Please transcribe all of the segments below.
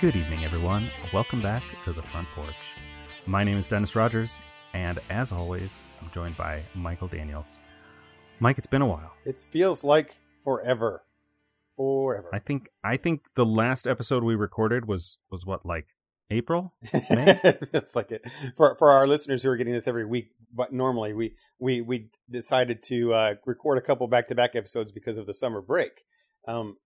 Good evening, everyone. Welcome back to The Front Porch. My name is Dennis Rogers, and as always, I'm joined by Michael Daniels. Mike, it's been a while. It feels like forever. I think the last episode we recorded was what, like April? May? It feels like it. For our listeners who are getting this every week, but normally we decided to record a couple back-to-back episodes because of the summer break.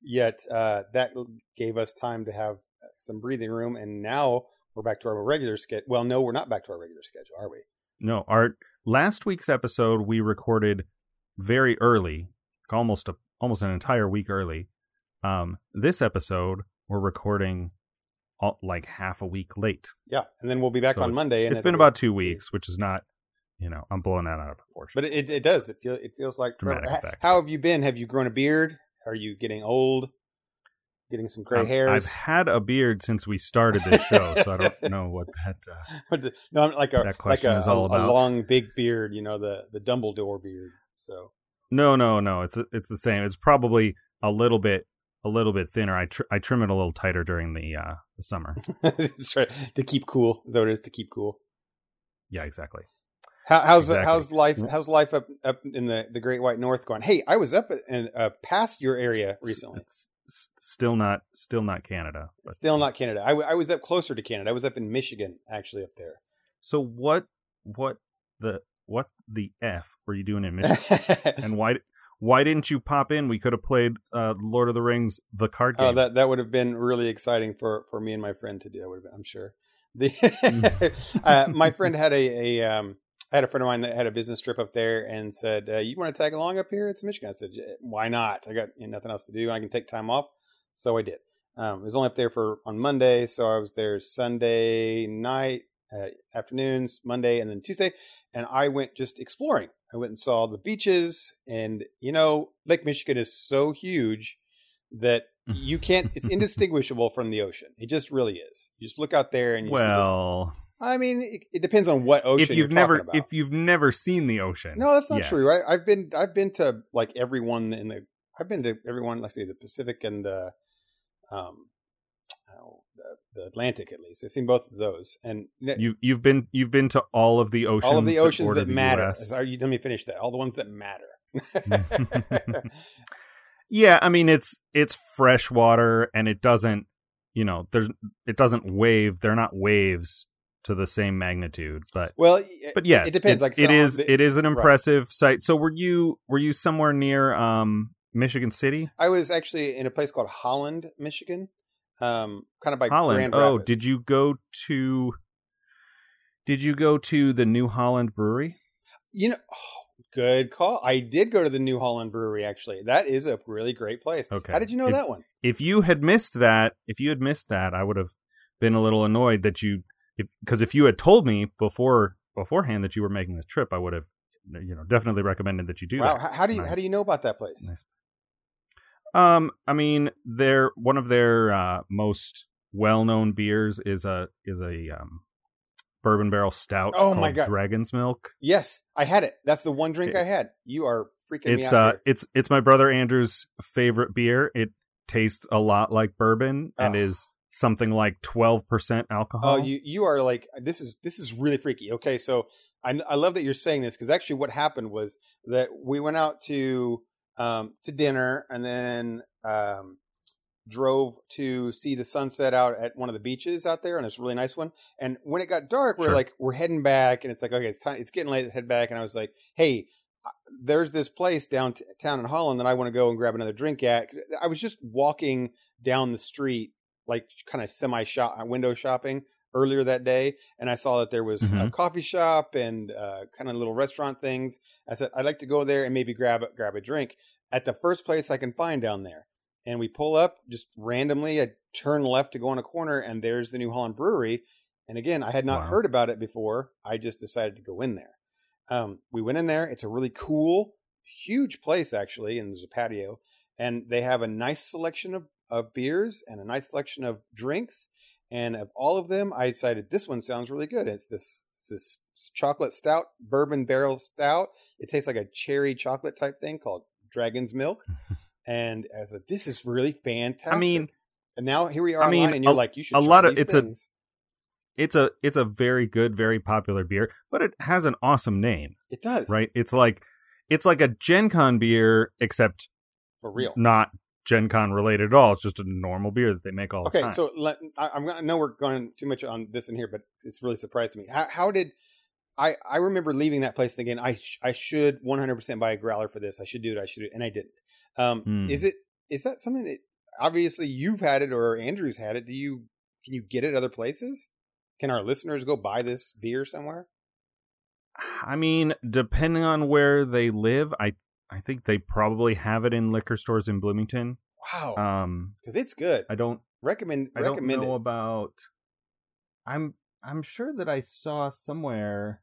Yet that gave us time to have some breathing room, and now we're back to our regular schedule. Well, no, we're not back to our regular schedule, are we? No, our last week's episode we recorded very early, almost an entire week early. This episode we're recording like half a week late. Yeah, and then we'll be back on Monday. And it's been about 2 weeks, which is not, I'm blowing that out of proportion. But it does. It feels like dramatic effect. How have you been? Have you grown a beard? Are you getting old? Getting some gray hairs. I've had a beard since we started this show, so I don't know what that question is all about. A long, big beard, the Dumbledore beard. So no, it's the same. It's probably a little bit thinner. I trim it a little tighter during the summer. That's right. To keep cool. Is that what it is? To keep cool. Yeah, exactly. How's life up in the Great White North going? Hey, I was up in past your area recently. Still not Canada. But still not Canada. I was up closer to Canada. I was up in Michigan, actually, up there. So what the F were you doing in Michigan? And why didn't you pop in? We could have played Lord of the Rings, the card game. Oh, that would have been really exciting for me and my friend to do. I'm sure. My friend had I had a friend of mine that had a business trip up there and said, you want to tag along up here? It's Michigan. I said, why not? I got nothing else to do and I can take time off. So I did. It was only up there on Monday. So I was there Sunday night, afternoons, Monday, and then Tuesday. And I went just exploring. I went and saw the beaches and, Lake Michigan is so huge that you can't, it's indistinguishable from the ocean. It just really is. You just look out there and you see this. I mean, it depends on what ocean you're talking about. If you've never seen the ocean. No, that's not true. Right? I've been to like everyone let's say the Pacific and the Atlantic, at least. I've seen both of those. And you've been to all of the oceans. All of the oceans that matter. Let me finish that. All the ones that matter. Yeah. I mean, it's fresh water and it doesn't, it doesn't wave. They're not waves to the same magnitude, but yes, it depends. It is an impressive sight. So were you somewhere near Michigan City? I was actually in a place called Holland, Michigan, kind of by Grand Rapids. Oh, did you go to the New Holland Brewery? Good call. I did go to the New Holland Brewery, actually. That is a really great place. Okay. How did you know that one? If you had missed that, I would have been a little annoyed that because if you had told me beforehand that you were making this trip, I would have, definitely recommended that you do that. Wow. How do you know about that place? Nice. I mean, they're one of their most well-known beers is a bourbon barrel stout. Oh my God. Dragon's Milk. Yes, I had it. That's the one drink I had. You are freaking me out. It's my brother Andrew's favorite beer. It tastes a lot like bourbon and is something like 12% alcohol. Oh, you are like, this is really freaky. Okay, so I love that you're saying this because actually what happened was that we went out to dinner and then drove to see the sunset out at one of the beaches out there, and it's a really nice one. And when it got dark, we're heading back, and it's like, okay, it's time, it's getting late, to head back. And I was like, hey, there's this place downtown in Holland that I want to go and grab another drink at. I was just walking down the street, like kind of window shopping earlier that day, and I saw that there was a coffee shop and kind of little restaurant things. I said, I'd like to go there and maybe grab a drink at the first place I can find down there. And we pull up just randomly. I turn left to go on a corner, and there's the New Holland Brewery. And again, I had not heard about it before. I just decided to go in there. We went in there. It's a really cool, huge place, actually, and there's a patio. And they have a nice selection of beers and a nice selection of drinks. And of all of them, I decided this one sounds really good. It's this chocolate stout, bourbon barrel stout. It tastes like a cherry chocolate type thing called Dragon's Milk. And I said, this is really fantastic. I mean, And now here we are online, and you're like, you should try these things. It's a very good, very popular beer, but it has an awesome name. It does. Right? It's like a Gen Con beer, except for real. Not Gen Con related at all. It's just a normal beer that they make all the time. Okay, so I know we're going too much on this in here, but it's really surprised me. How did... I remember leaving that place thinking, I should 100% buy a growler for this. I should do it. And I didn't. Is that something that... Obviously, you've had it or Andrew's had it. Can you get it other places? Can our listeners go buy this beer somewhere? Depending on where they live, I think they probably have it in liquor stores in Bloomington. Wow. Because it's good. I don't recommend. I don't know about. I'm sure that I saw somewhere.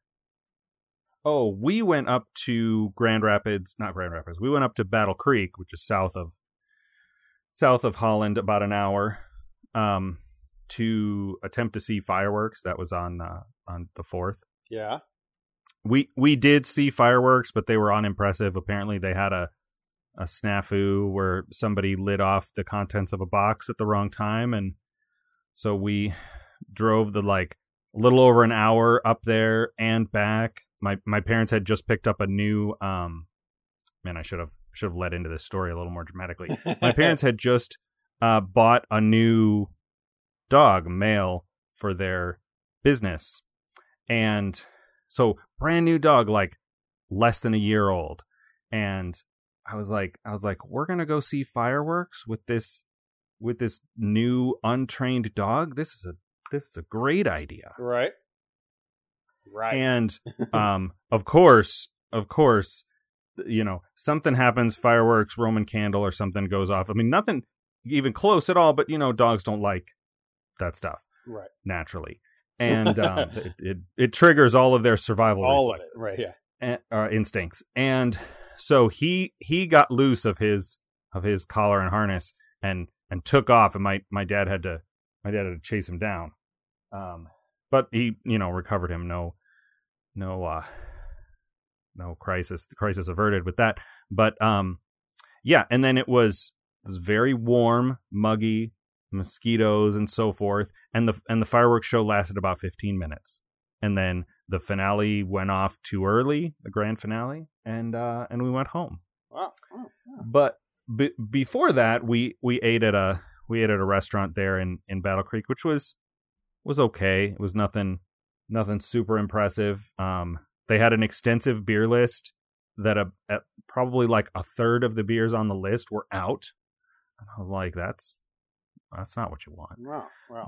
Oh, we went up to not Grand Rapids. We went up to Battle Creek, which is south of Holland, about an hour, to attempt to see fireworks. That was on the 4th. Yeah. We did see fireworks, but they were unimpressive. Apparently they had a snafu where somebody lit off the contents of a box at the wrong time. And so we drove a little over an hour up there and back. My parents had just picked up a new, man, I should have led into this story a little more dramatically. My parents had just bought a new dog, male, for their business. And so brand new dog, less than a year old. And I was like, we're going to go see fireworks with this new untrained dog. This is a great idea. Right. And, of course, you know, something happens, fireworks, Roman candle or something goes off. Nothing even close at all, but dogs don't like that stuff. Right. Naturally. And it triggers all of their survival reflexes, right? Yeah, and, instincts. And so he got loose of his collar and harness and took off. And my dad had to chase him down. But he recovered him. No crisis averted with that. But yeah. And then it was very warm, muggy. Mosquitoes and so forth, and the fireworks show lasted about 15 minutes, and then the finale went off too early, the grand finale, and we went home. Wow! Oh, yeah. But before that, we ate at a restaurant there in Battle Creek, which was okay. It was nothing super impressive. They had an extensive beer list that probably a third of the beers on the list were out. And I was like, that's not what you want. Wow.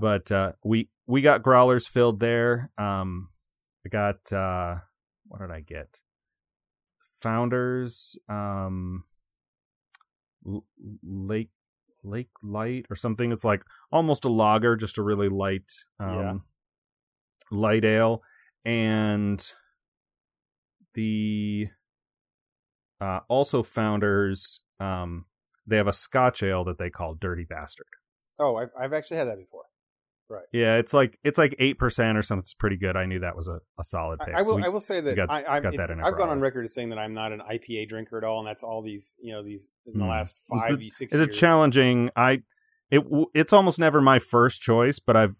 But we got growlers filled there. I got what did I get? Founders, Lake Light or something. It's like almost a lager, just a really light light ale, and the also Founders. They have a Scotch ale that they call Dirty Bastard. Oh, I've actually had that before. Right. Yeah, it's like 8% or something. It's pretty good. I knew that was a solid pick. I will say that I've gone on record as saying that I'm not an IPA drinker at all, and that's all these in the last 5 to 6 years. It's a challenging. It's almost never my first choice, but I've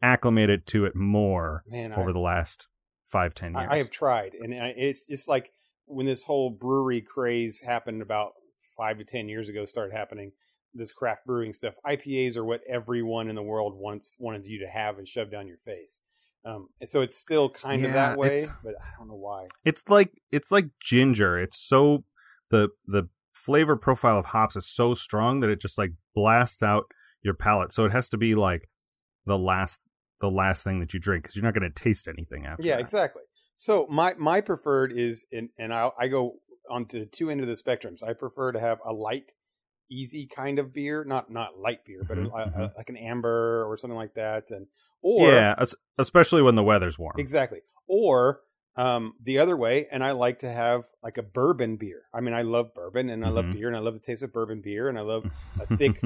acclimated to it more over the last 5-10 years. I have tried, and it's like when this whole brewery craze happened about 5 to 10 years ago started happening. This craft brewing stuff, IPAs are what everyone in the world wanted you to have and shove down your face. And so it's still kind of that way, but I don't know why. It's like ginger. It's so the flavor profile of hops is so strong that it just blasts out your palate. So it has to be the last thing that you drink, because you're not going to taste anything after. Yeah, exactly. So my preferred is, and I go onto the two end of the spectrums. I prefer to have a light, easy kind of beer, not light beer, but like an amber or something like that, especially when the weather's warm. Exactly. Or the other way, and I like to have a bourbon beer. I love bourbon, and I love beer, and I love the taste of bourbon beer, and I love a thick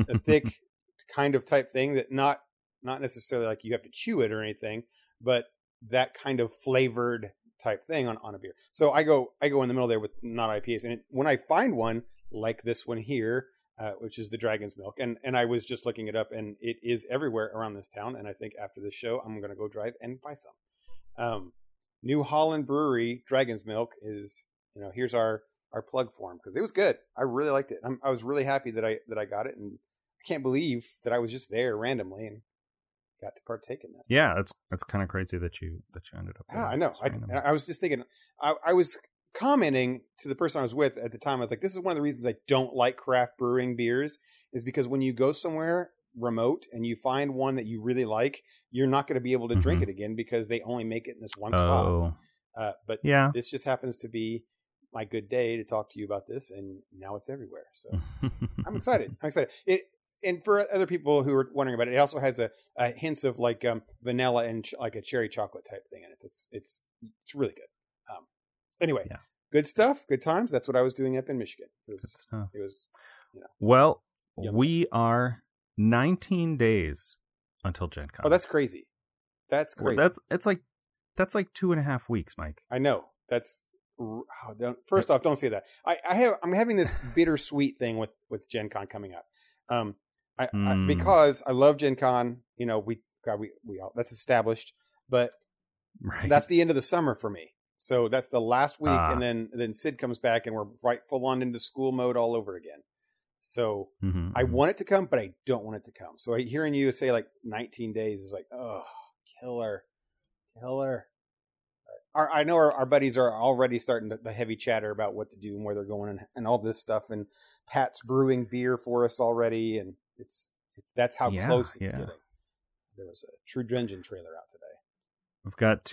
kind of type thing that not necessarily you have to chew it or anything, but that kind of flavored type thing on a beer. So I go in the middle there with not IPAs, and when I find one like this one here. which is the Dragon's Milk. And I was just looking it up, and it is everywhere around this town. And I think after this show, I'm going to go drive and buy some. New Holland Brewery Dragon's Milk is, you know, here's our plug for them because it was good. I really liked it. I was really happy that I got it, and I can't believe that I was just there randomly and got to partake in that. Yeah, that's kind of crazy that you ended up. Yeah, I know. I was just thinking. I was commenting to the person I was with at the time. I was like, this is one of the reasons I don't like craft brewing beers, is because when you go somewhere remote and you find one that you really like, you're not going to be able to drink it again because they only make it in this one spot. But yeah, this just happens to be my good day to talk to you about this, and now it's everywhere. So I'm excited. And for other people who are wondering about it, it also has a hints of like vanilla and like a cherry chocolate type thing in it. It's really good. Anyway, yeah. Good stuff, good times. That's what I was doing up in Michigan. It was, you know. Well, we are 19 days until Gen Con. Oh, that's crazy. Well, that's like 2.5 weeks, Mike. I know. First off, don't say that. I'm having this bittersweet thing with Gen Con coming up. Because I love Gen Con, you know, we all, that's established, but that's the end of the summer for me. So that's the last week. And then Sid comes back and we're right full on into school mode all over again. So I want it to come, but I don't want it to come. So hearing you say like 19 days is like, oh, killer. I know our buddies are already starting the heavy chatter about what to do and where they're going and all this stuff. And Pat's brewing beer for us already. And it's that's how close it's getting. There was a True Dungeon trailer out today. I've got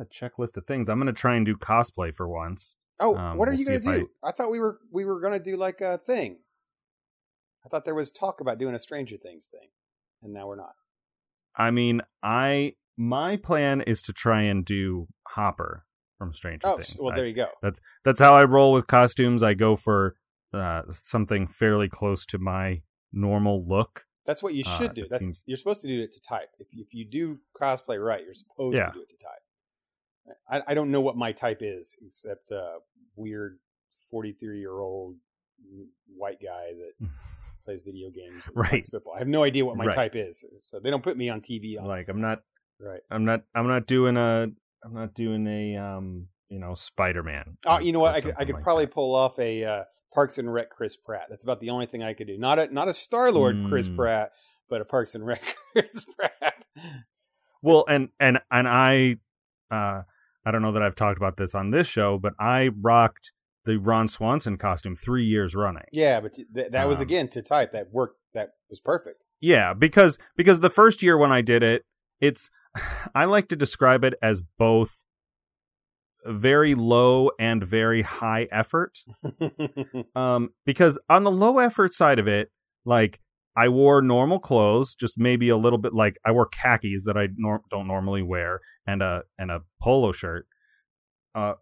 a checklist of things. I'm going to try and do cosplay for once. Oh, what are you going to do? I thought we were going to do like a thing. I thought there was talk about doing a Stranger Things thing, and now we're not. I mean, my plan is to try and do Hopper from Stranger Things. Well, there you go. That's how I roll with costumes. I go for something fairly close to my normal look. That's what you should do. You're supposed to do it to type. If you do cosplay right, you're supposed to do it to type. I don't know what my type is, except a weird 43-year-old white guy that plays video games and plays football. I have no idea what my type is, so they don't put me on TV. I'm not doing a you know, Spider-Man. Oh, you know what? I could probably pull off a Parks and Rec Chris Pratt. That's about the only thing I could do. Not a Star-Lord Chris Pratt, but a Parks and Rec Chris Pratt. Well, and I don't know that I've talked about this on this show, but I rocked the Ron Swanson costume 3 years running. Yeah, but that was again to type. That worked. That was perfect. Yeah, because the first year when I did it, I like to describe it as both very low and very high effort. Because on the low effort side of it, like I wore normal clothes, just maybe a little bit, like I wore khakis that I don't normally wear, and a polo shirt. I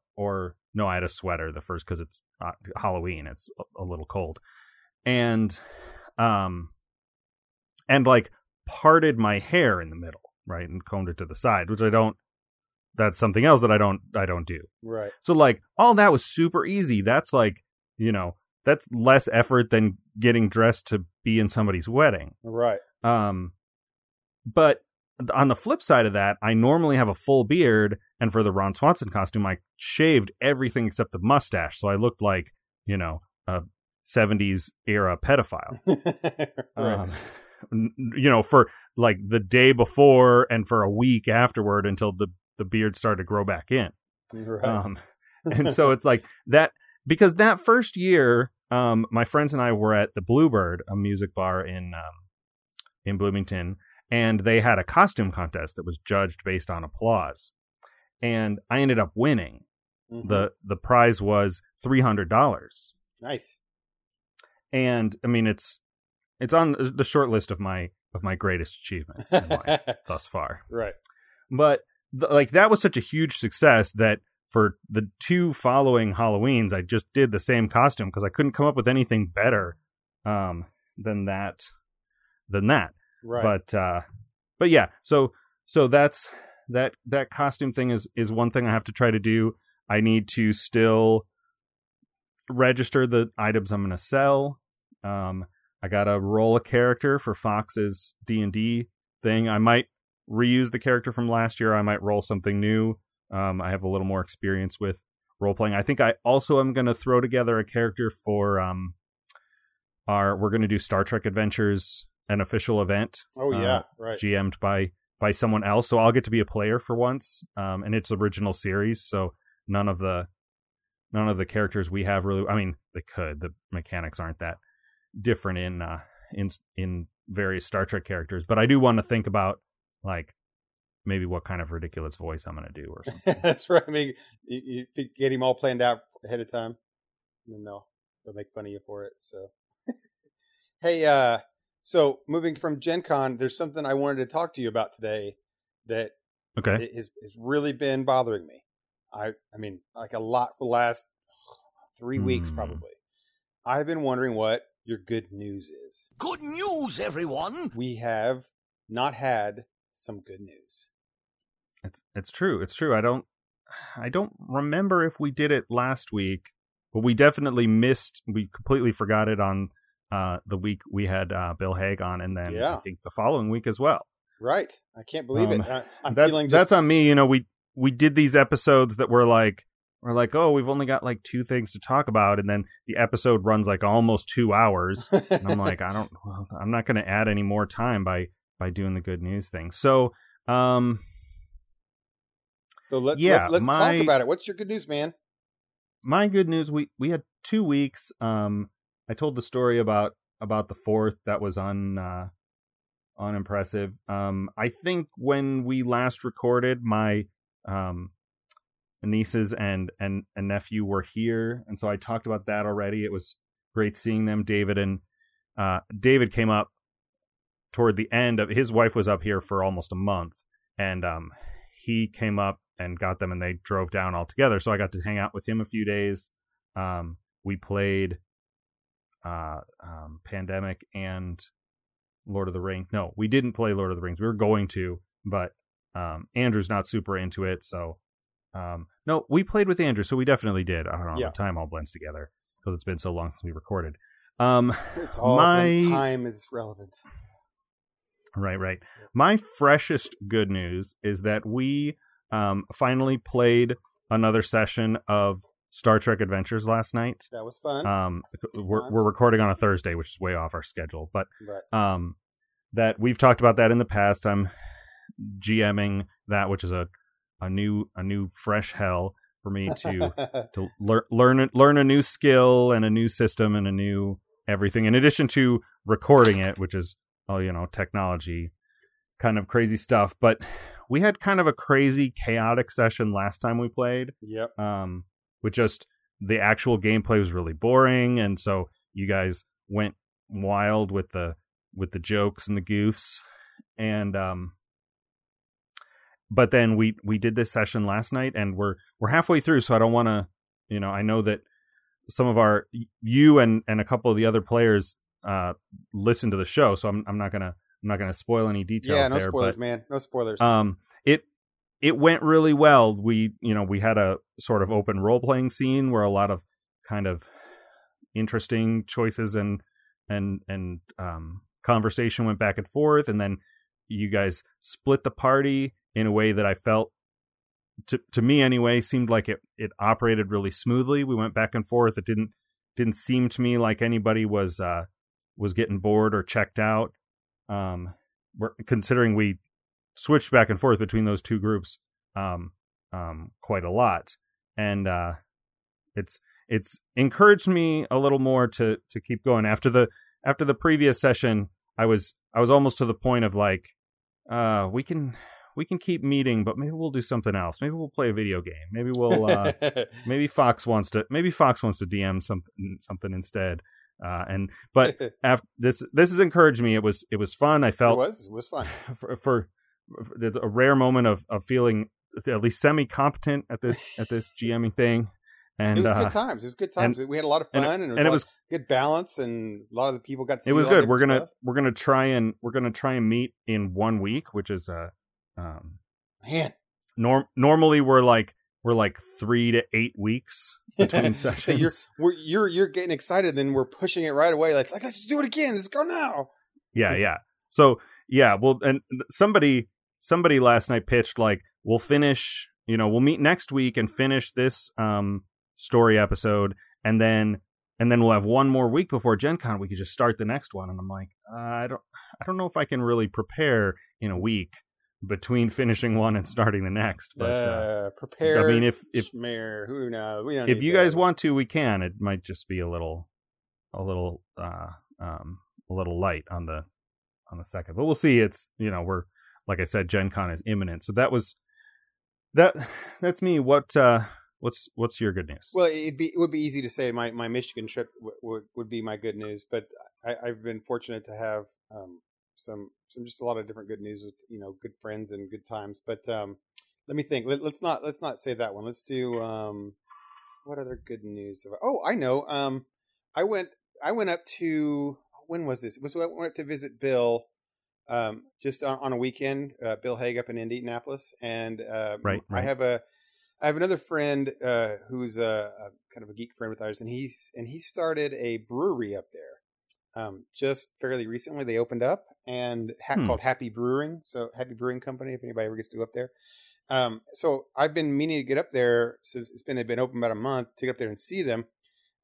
had a sweater the first, cause it's Halloween. It's a little cold. And like parted my hair in the middle. Right. And combed it to the side, which that's something else that I don't do. Right. So like all that was super easy. That's like, you know, that's less effort than getting dressed to be in somebody's wedding. Right. But on the flip side of that, I normally have a full beard. And for the Ron Swanson costume, I shaved everything except the mustache. So I looked like, you know, a 70s era pedophile. Right. You know, for like the day before and for a week afterward until the beard started to grow back in. Right. And so it's like that, because that first year, my friends and I were at the Bluebird, a music bar in Bloomington, and they had a costume contest that was judged based on applause. And I ended up winning. The prize was $300. Nice. And I mean, it's on the short list of my greatest achievements in life thus far. Right. But that was such a huge success that for the two following Halloweens, I just did the same costume because I couldn't come up with anything better than that. Right. But yeah, so that's that costume thing is one thing I have to try to do. I need to still register the items I'm going to sell. I got to roll a character for Fox's D&D thing. I might reuse the character from last year. I might roll something new. I have a little more experience with role-playing. I think I also am going to throw together a character for we're going to do Star Trek Adventures, an official event. Oh, yeah, right. GM'd by someone else. So I'll get to be a player for once. And it's original series. So none of the characters we have really, I mean, they could, the mechanics aren't that different in various Star Trek characters, but I do want to think about like maybe what kind of ridiculous voice I'm going to do or something. That's right. I mean, you get him all planned out ahead of time and then they'll make fun of you for it. So, hey, so moving from Gen Con, there's something I wanted to talk to you about today that has really been bothering me. I mean, like a lot for the last 3 weeks, probably. I've been wondering what your good news is. Good news, everyone! We have not had some good news. It's true. I don't remember if we did it last week, but we definitely we completely forgot it on the week we had Bill Hague on, and then I think the following week as well. Right. I can't believe it. That's on me. You know, we did these episodes that were like, oh, we've only got like two things to talk about. And then the episode runs like almost 2 hours. And I'm like, I'm not going to add any more time by doing the good news thing. So, let's talk about it. What's your good news, man? My good news. We had 2 weeks. I told the story about the fourth that was unimpressive. I think when we last recorded, my nieces and nephew were here, and so I talked about that already. It was great seeing them. David came up toward the end of his wife was up here for almost a month, and he came up and got them, and they drove down all together. So I got to hang out with him a few days. We played Pandemic and Lord of the Rings. No, we didn't play Lord of the Rings. We were going to, but Andrew's not super into it. So no, we played with Andrew. So we definitely did. I don't know. Yeah. The time all blends together because it's been so long since we recorded. It's all time is relevant. Right. My freshest good news is that we finally played another session of Star Trek Adventures last night. That was fun. We're recording on a Thursday, which is way off our schedule, but right. That we've talked about that in the past. I'm GMing that, which is a new fresh hell for me to learn a new skill and a new system and a new everything. In addition to recording it, which is technology kind of crazy stuff. But we had kind of a crazy, chaotic session last time we played. Yep. With just the actual gameplay was really boring, and so you guys went wild with the jokes and the goofs, and but then we did this session last night, and we're halfway through, so I don't want to, I know that some of you and a couple of the other players listen to the show, so I'm not gonna spoil any details. Yeah, no spoilers, man. No spoilers. It went really well. We, we had a sort of open role-playing scene where a lot of kind of interesting choices and conversation went back and forth. And then you guys split the party in a way that I felt, to me anyway, seemed like it operated really smoothly. We went back and forth. It didn't seem to me like anybody was getting bored or checked out. Considering we switched back and forth between those two groups quite a lot, and it's encouraged me a little more to keep going. After the previous session, I was almost to the point of like, we can keep meeting, but maybe we'll do something else. Maybe we'll play a video game. Maybe we'll maybe Fox wants to DM something instead. This has encouraged me. It was fun. I felt it was fun for a rare moment of feeling at least semi-competent at this GMing thing, and it was good times. We had a lot of fun, and it was good balance, and a lot of the people got to. It was good. We're gonna try and meet in 1 week, which is normally we're like we're like 3 to 8 weeks between sessions. So you're getting excited, then we're pushing it right away. Like, let's do it again. Let's go now. Yeah, yeah. So yeah, well, and somebody last night pitched like, we'll finish, you know, we'll meet next week and finish this story episode, and then we'll have one more week before Gen Con. We could just start the next one. And I'm like, I don't know if I can really prepare in a week between finishing one and starting the next. But prepare. I mean, if Schmear, who knows? We don't. If you guys want to, we can. It might just be a little light on the second, but we'll see. It's, you know, we're, like I said, Gen Con is imminent. So that's me. What's your good news? Well, it would be easy to say my Michigan trip would be my good news, but I've been fortunate to have some just a lot of different good news with, you know, good friends and good times. But let me think. Let's not say that one. Let's do what other good news? Oh, I know. I went up to, when was this? I went up to visit Bill just on a weekend. Bill Hague up in Indianapolis, and right. I have another friend who's a kind of a geek friend with ours, and he started a brewery up there just fairly recently. They opened up and called Happy Brewing, so Happy Brewing Company. If anybody ever gets to go up there, so I've been meaning to get up there since they've been open about a month, to get up there and see them.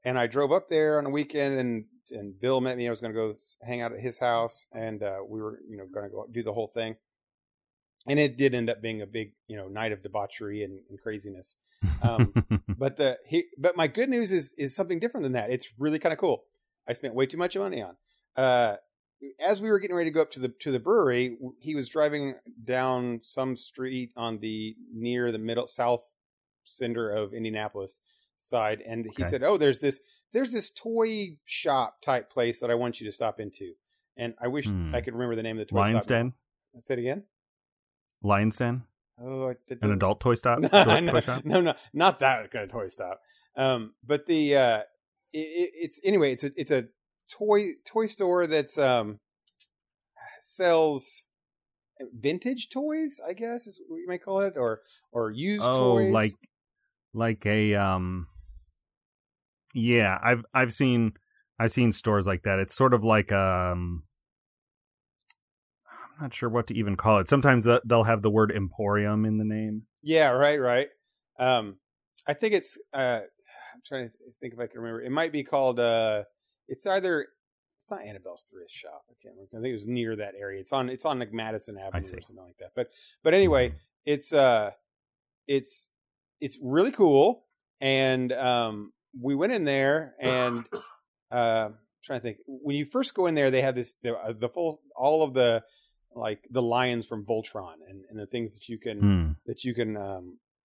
And I drove up there on a weekend, and Bill met me. I was going to go hang out at his house, and we were, you know, going to go do the whole thing. And it did end up being a big, you know, night of debauchery and craziness. But my good news is something different than that. It's really kind of cool. I spent way too much money on. As we were getting ready to go up to the brewery, he was driving down some street on the near the middle south center of Indianapolis side, and he said, "Oh, there's this toy shop type place that I want you to stop into." And I wish I could remember the name of the toy shop. Lion's Den. Say it again. Lion's Den? Oh, an adult toy stop? No, not that kind of toy stop. But the it's a toy store that's sells vintage toys, I guess is what you might call it, or used toys. Like a yeah, I've seen stores like that. It's sort of like I'm not sure what to even call it. Sometimes they'll have the word emporium in the name. Yeah, right. I think it's I'm trying to think if I can remember. It might be called it's not Annabelle's thrift shop. I can't remember. I think it was near that area. It's on like Madison Avenue or something like that. But anyway, it's really cool. And we went in there, and I'm trying to think. When you first go in there, they have this the full, all of the, like, the lions from Voltron and the things that you can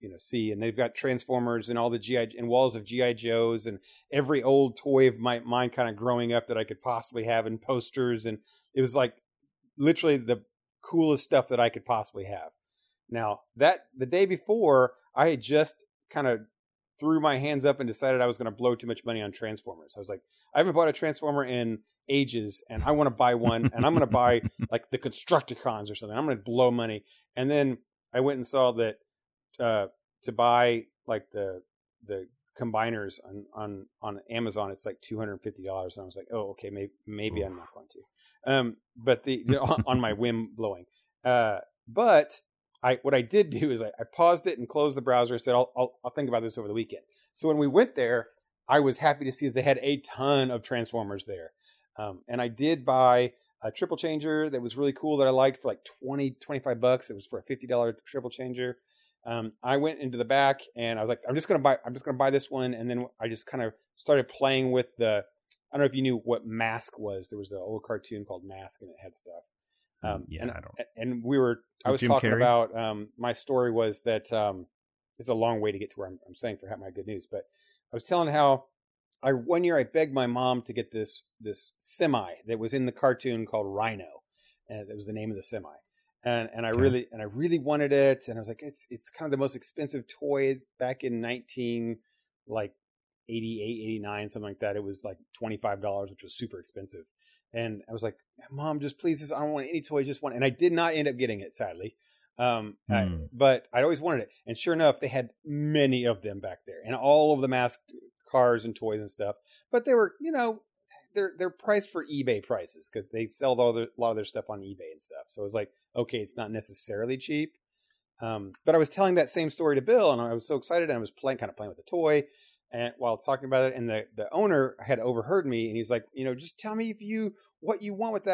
you know, see. And they've got Transformers and all the GI and walls of GI Joes and every old toy of mine kind of growing up that I could possibly have, and posters. And it was like literally the coolest stuff that I could possibly have. Now, that the day before, I had just kind of threw my hands up and decided I was going to blow too much money on Transformers. I was like, I haven't bought a Transformer in ages, and I want to buy one, and I'm going to buy like the Constructicons or something. I'm going to blow money. And then I went and saw that to buy like the combiners on Amazon, it's like $250. And I was like, oh, okay, maybe I'm not going to. But on my whim blowing. But what I did do is I paused it and closed the browser and said, I'll think about this over the weekend. So when we went there, I was happy to see that they had a ton of Transformers there. And I did buy a triple changer that was really cool that I liked for like $25. It was for a $50 triple changer. I went into the back and I was like, I'm just going to buy this one. And then I just kind of started playing with I don't know if you knew what M.A.S.K. was. There was an old cartoon called M.A.S.K. and it had stuff. I don't. And we were, I was Jim talking Carrey? About, my story was that, it's a long way to get to where I'm saying for my good news, but I was telling how one year I begged my mom to get this semi that was in the cartoon called Rhino. And that was the name of the semi. And I really wanted it. And I was like, it's kind of the most expensive toy back in 1988, 89, something like that. It was like $25, which was super expensive. And I was like, Mom, just please, I don't want any toy, just one. And I did not end up getting it, sadly. But I'd always wanted it. And sure enough, they had many of them back there, and all of the masked cars and toys and stuff. But they were, you know, they're priced for eBay prices because they sell a lot of their stuff on eBay and stuff. So it was like, okay, it's not necessarily cheap. But I was telling that same story to Bill, and I was so excited, and I was playing with the toy, and while talking about it, and the owner had overheard me, and he's like, you know, just tell me what you want with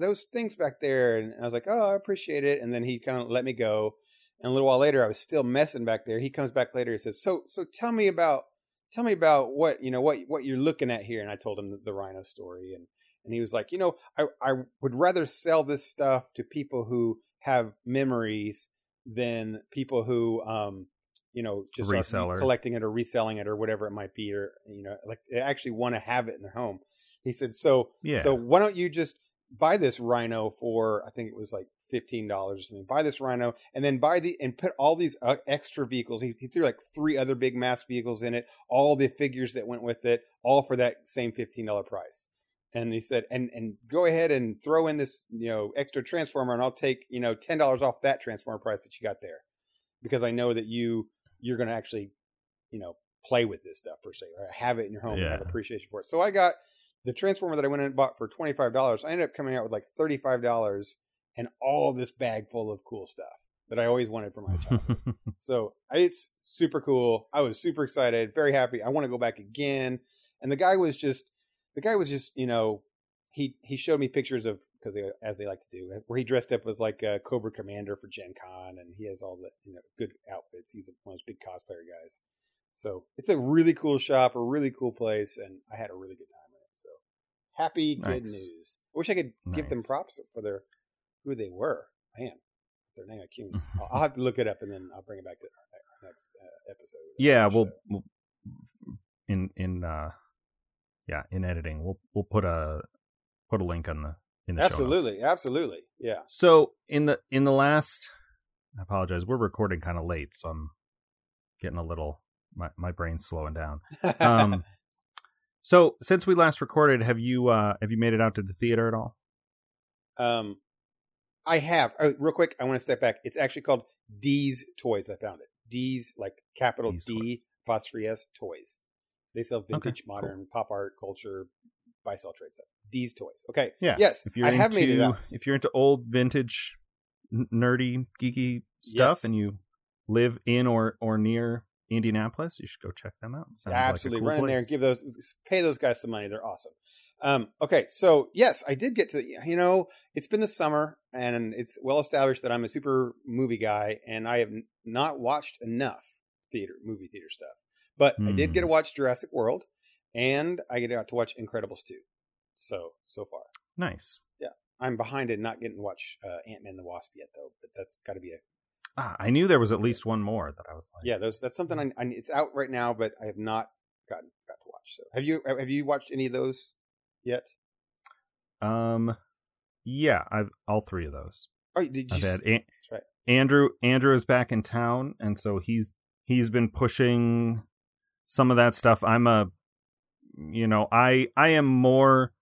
those things back there. And I was like, oh, I appreciate it. And then he kind of let me go. And a little while later, I was still messing back there. He comes back later and says, so tell me about what you're looking at here. And I told him the Rhino story. And he was like, you know, I would rather sell this stuff to people who have memories than people who, just collecting it or reselling it or whatever it might be, or, you know, like they actually want to have it in their home. He said, so why don't you just buy this Rhino for, I think it was like $15 or something. Buy this Rhino and then put all these extra vehicles. He threw like 3 other big mass vehicles in it, all the figures that went with it, all for that same $15 price. And he said, and go ahead and throw in this, you know, extra Transformer, and I'll take, you know, $10 off that Transformer price that you got there, because I know that you're going to actually, you know, play with this stuff per se, or have it in your home and have appreciation for it. So I got the Transformer that I went and bought for $25, I ended up coming out with like $35 and all of this bag full of cool stuff that I always wanted for my childhood. So it's super cool. I was super excited, very happy. I want to go back again. And the guy was just, you know, he showed me pictures of, because as they like to do, where he dressed up as like a Cobra Commander for Gen Con, and he has all the, you know, good outfits. He's one of those big cosplayer guys. So it's a really cool shop, a really cool place, and I had a really good time. Happy, good news. I wish I could give them props for who they were. Man, their name, I can't. I'll have to look it up, and then I'll bring it back to our next episode. Yeah, we'll in editing, we'll put a link on the in the absolutely, show notes. Absolutely, yeah. So in the last, I apologize, we're recording kind of late, so I'm getting a little my brain's slowing down. So since we last recorded, have you made it out to the theater at all? I have. Real quick, I want to step back. It's actually called D's Toys. I found it. D's, like capital D's D, apostrophe S, Toys. They sell vintage, modern, pop art, culture, buy, sell, trade stuff. D's Toys. Okay. Yeah. Yes, I have made it out. If you're into old, vintage, nerdy, geeky stuff, and you live in or near Indianapolis, you should go check them out. Yeah, absolutely, like a cool run in place. There and pay those guys some money. They're awesome. Okay, so yes, I did get to. You know, it's been the summer, and it's well established that I'm a super movie guy, and I have not watched enough movie theater stuff. But I did get to watch Jurassic World, and I got to watch Incredibles 2. So far, nice. Yeah, I'm behind in not getting to watch Ant-Man and the Wasp yet, though. But that's got to be a I knew there was at least one more that I was like. Yeah, that's something I it's out right now, but I have not got to watch. So have you watched any of those yet? Yeah, I've all 3 of those. Oh, did you? That's right. Andrew is back in town, and so he's been pushing some of that stuff. I am more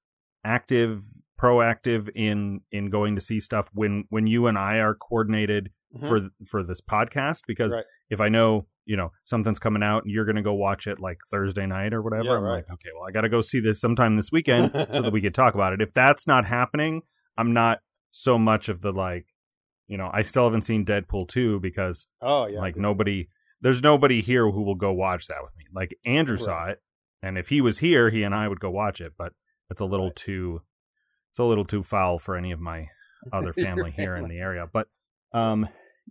proactive in going to see stuff when you and I are coordinated. Mm-hmm. for this podcast, because if I know, you know, something's coming out and you're going to go watch it like Thursday night or whatever, I'm like, okay, well, I got to go see this sometime this weekend so that we could talk about it. If that's not happening, I'm not so much of the, like, you know, I still haven't seen Deadpool 2 because there's nobody here who will go watch that with me. Like Andrew saw it, and if he was here, he and I would go watch it, but it's a little too foul for any of my other family here in the area. But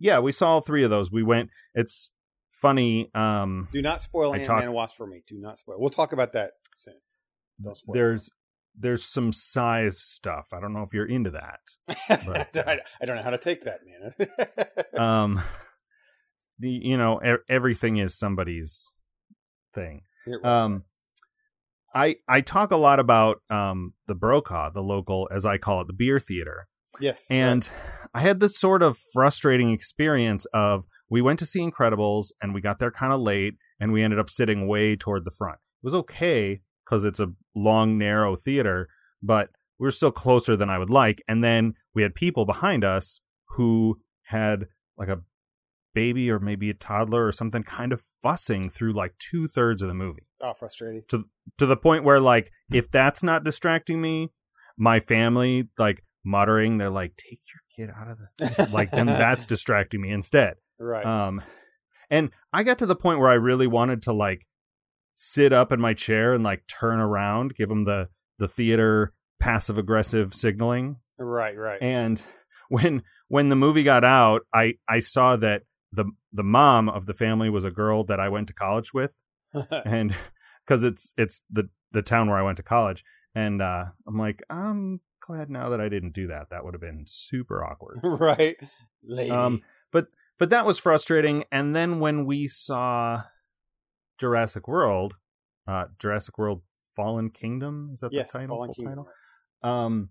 yeah, we saw all 3 of those. We went. It's funny. Do not spoil Ant-Man and Wasp for me. Do not spoil. We'll talk about that soon. Don't spoil. There's some size stuff. I don't know if you're into that. But, I don't know how to take that, man. Everything is somebody's thing. I talk a lot about the Brokaw, the local, as I call it, the beer theater. Yes. And I had this sort of frustrating experience of, we went to see Incredibles and we got there kind of late, and we ended up sitting way toward the front. It was okay because it's a long, narrow theater, but we were still closer than I would like. And then we had people behind us who had like a baby or maybe a toddler or something kind of fussing through like 2/3 of the movie. Oh, frustrating. To the point where, like, if that's not distracting me, my family, like, muttering, they're like, take your kid out of the thing. Like, then that's distracting me instead. Right. And I got to the point where I really wanted to, like, sit up in my chair and, like, turn around, give them the theater passive aggressive signaling. Right, right. And when the movie got out, I saw that the mom of the family was a girl that I went to college with. And because it's the town where I went to college. And I'm like, I'm glad now that I didn't do that. That would have been super awkward. Right. Lady. But that was frustrating. And then when we saw Jurassic World Fallen Kingdom. Is that the title? Fallen Kingdom.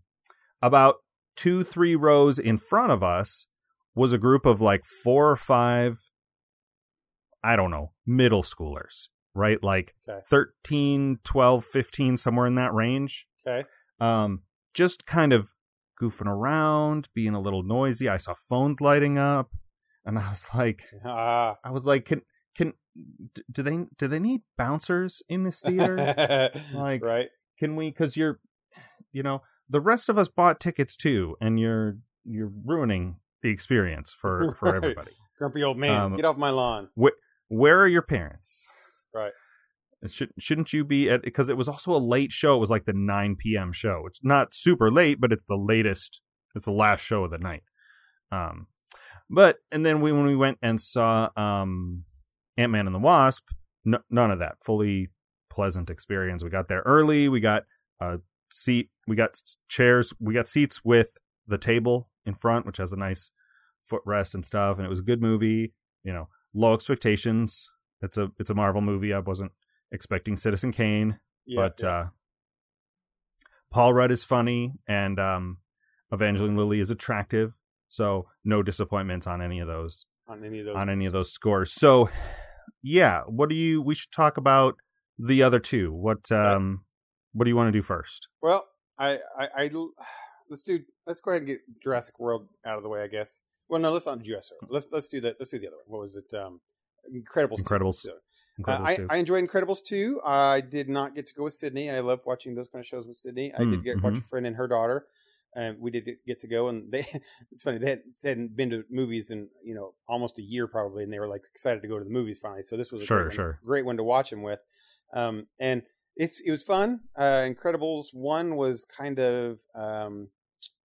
About 2-3 rows in front of us was a group of like 4 or 5, I don't know, middle schoolers, right? Like 13, 12, 15, somewhere in that range. Okay. Just kind of goofing around, being a little noisy. I saw phones lighting up, and I was like, do they need bouncers in this theater? Like, right? Can we? Because the rest of us bought tickets too, and you're ruining the experience for everybody. Grumpy old man, get off my lawn. Where are your parents? Right. Shouldn't you be at? Because it was also a late show. It was like the 9 p.m. show. It's not super late, but it's the latest. It's the last show of the night. But then when we went and saw Ant-Man and the Wasp, none of that. Fully pleasant experience. We got there early. We got seat. We got chairs. We got seats with the table in front, which has a nice footrest and stuff. And it was a good movie. You know, low expectations. It's a Marvel movie. I wasn't expecting Citizen Kane, Paul Rudd is funny, and Evangeline Lilly is attractive. So no disappointments on any of those. On any of those scores. So, yeah. We should talk about the other two. What do you want to do first? Well, let's go ahead and get Jurassic World out of the way, I guess. Well, no, let's not do Jurassic World. Let's do that. Let's do the other one. What was it? Incredibles 2. I enjoyed Incredibles 2. I did not get to go with Sydney. I love watching those kind of shows with Sydney. I did watch a friend and her daughter. And we did get to go, and it's funny, they hadn't been to movies in, almost a year probably, and they were like excited to go to the movies finally. So this was a great one to watch them with. And it was fun. Incredibles 1 was kind of, I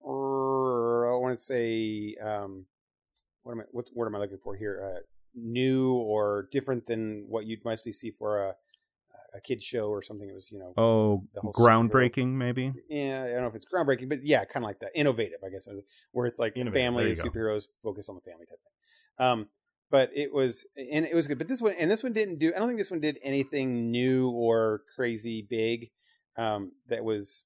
want to say, what word am I looking for here? New or different than what you'd mostly see for a kid's show or something. It was, groundbreaking superhero. Maybe. Yeah, I don't know if it's groundbreaking, but yeah, kind of like that. Innovative, I guess, where it's like innovative. Family superheroes focus on the family type thing. But it was good. But this one didn't do. I don't think this one did anything new or crazy big that was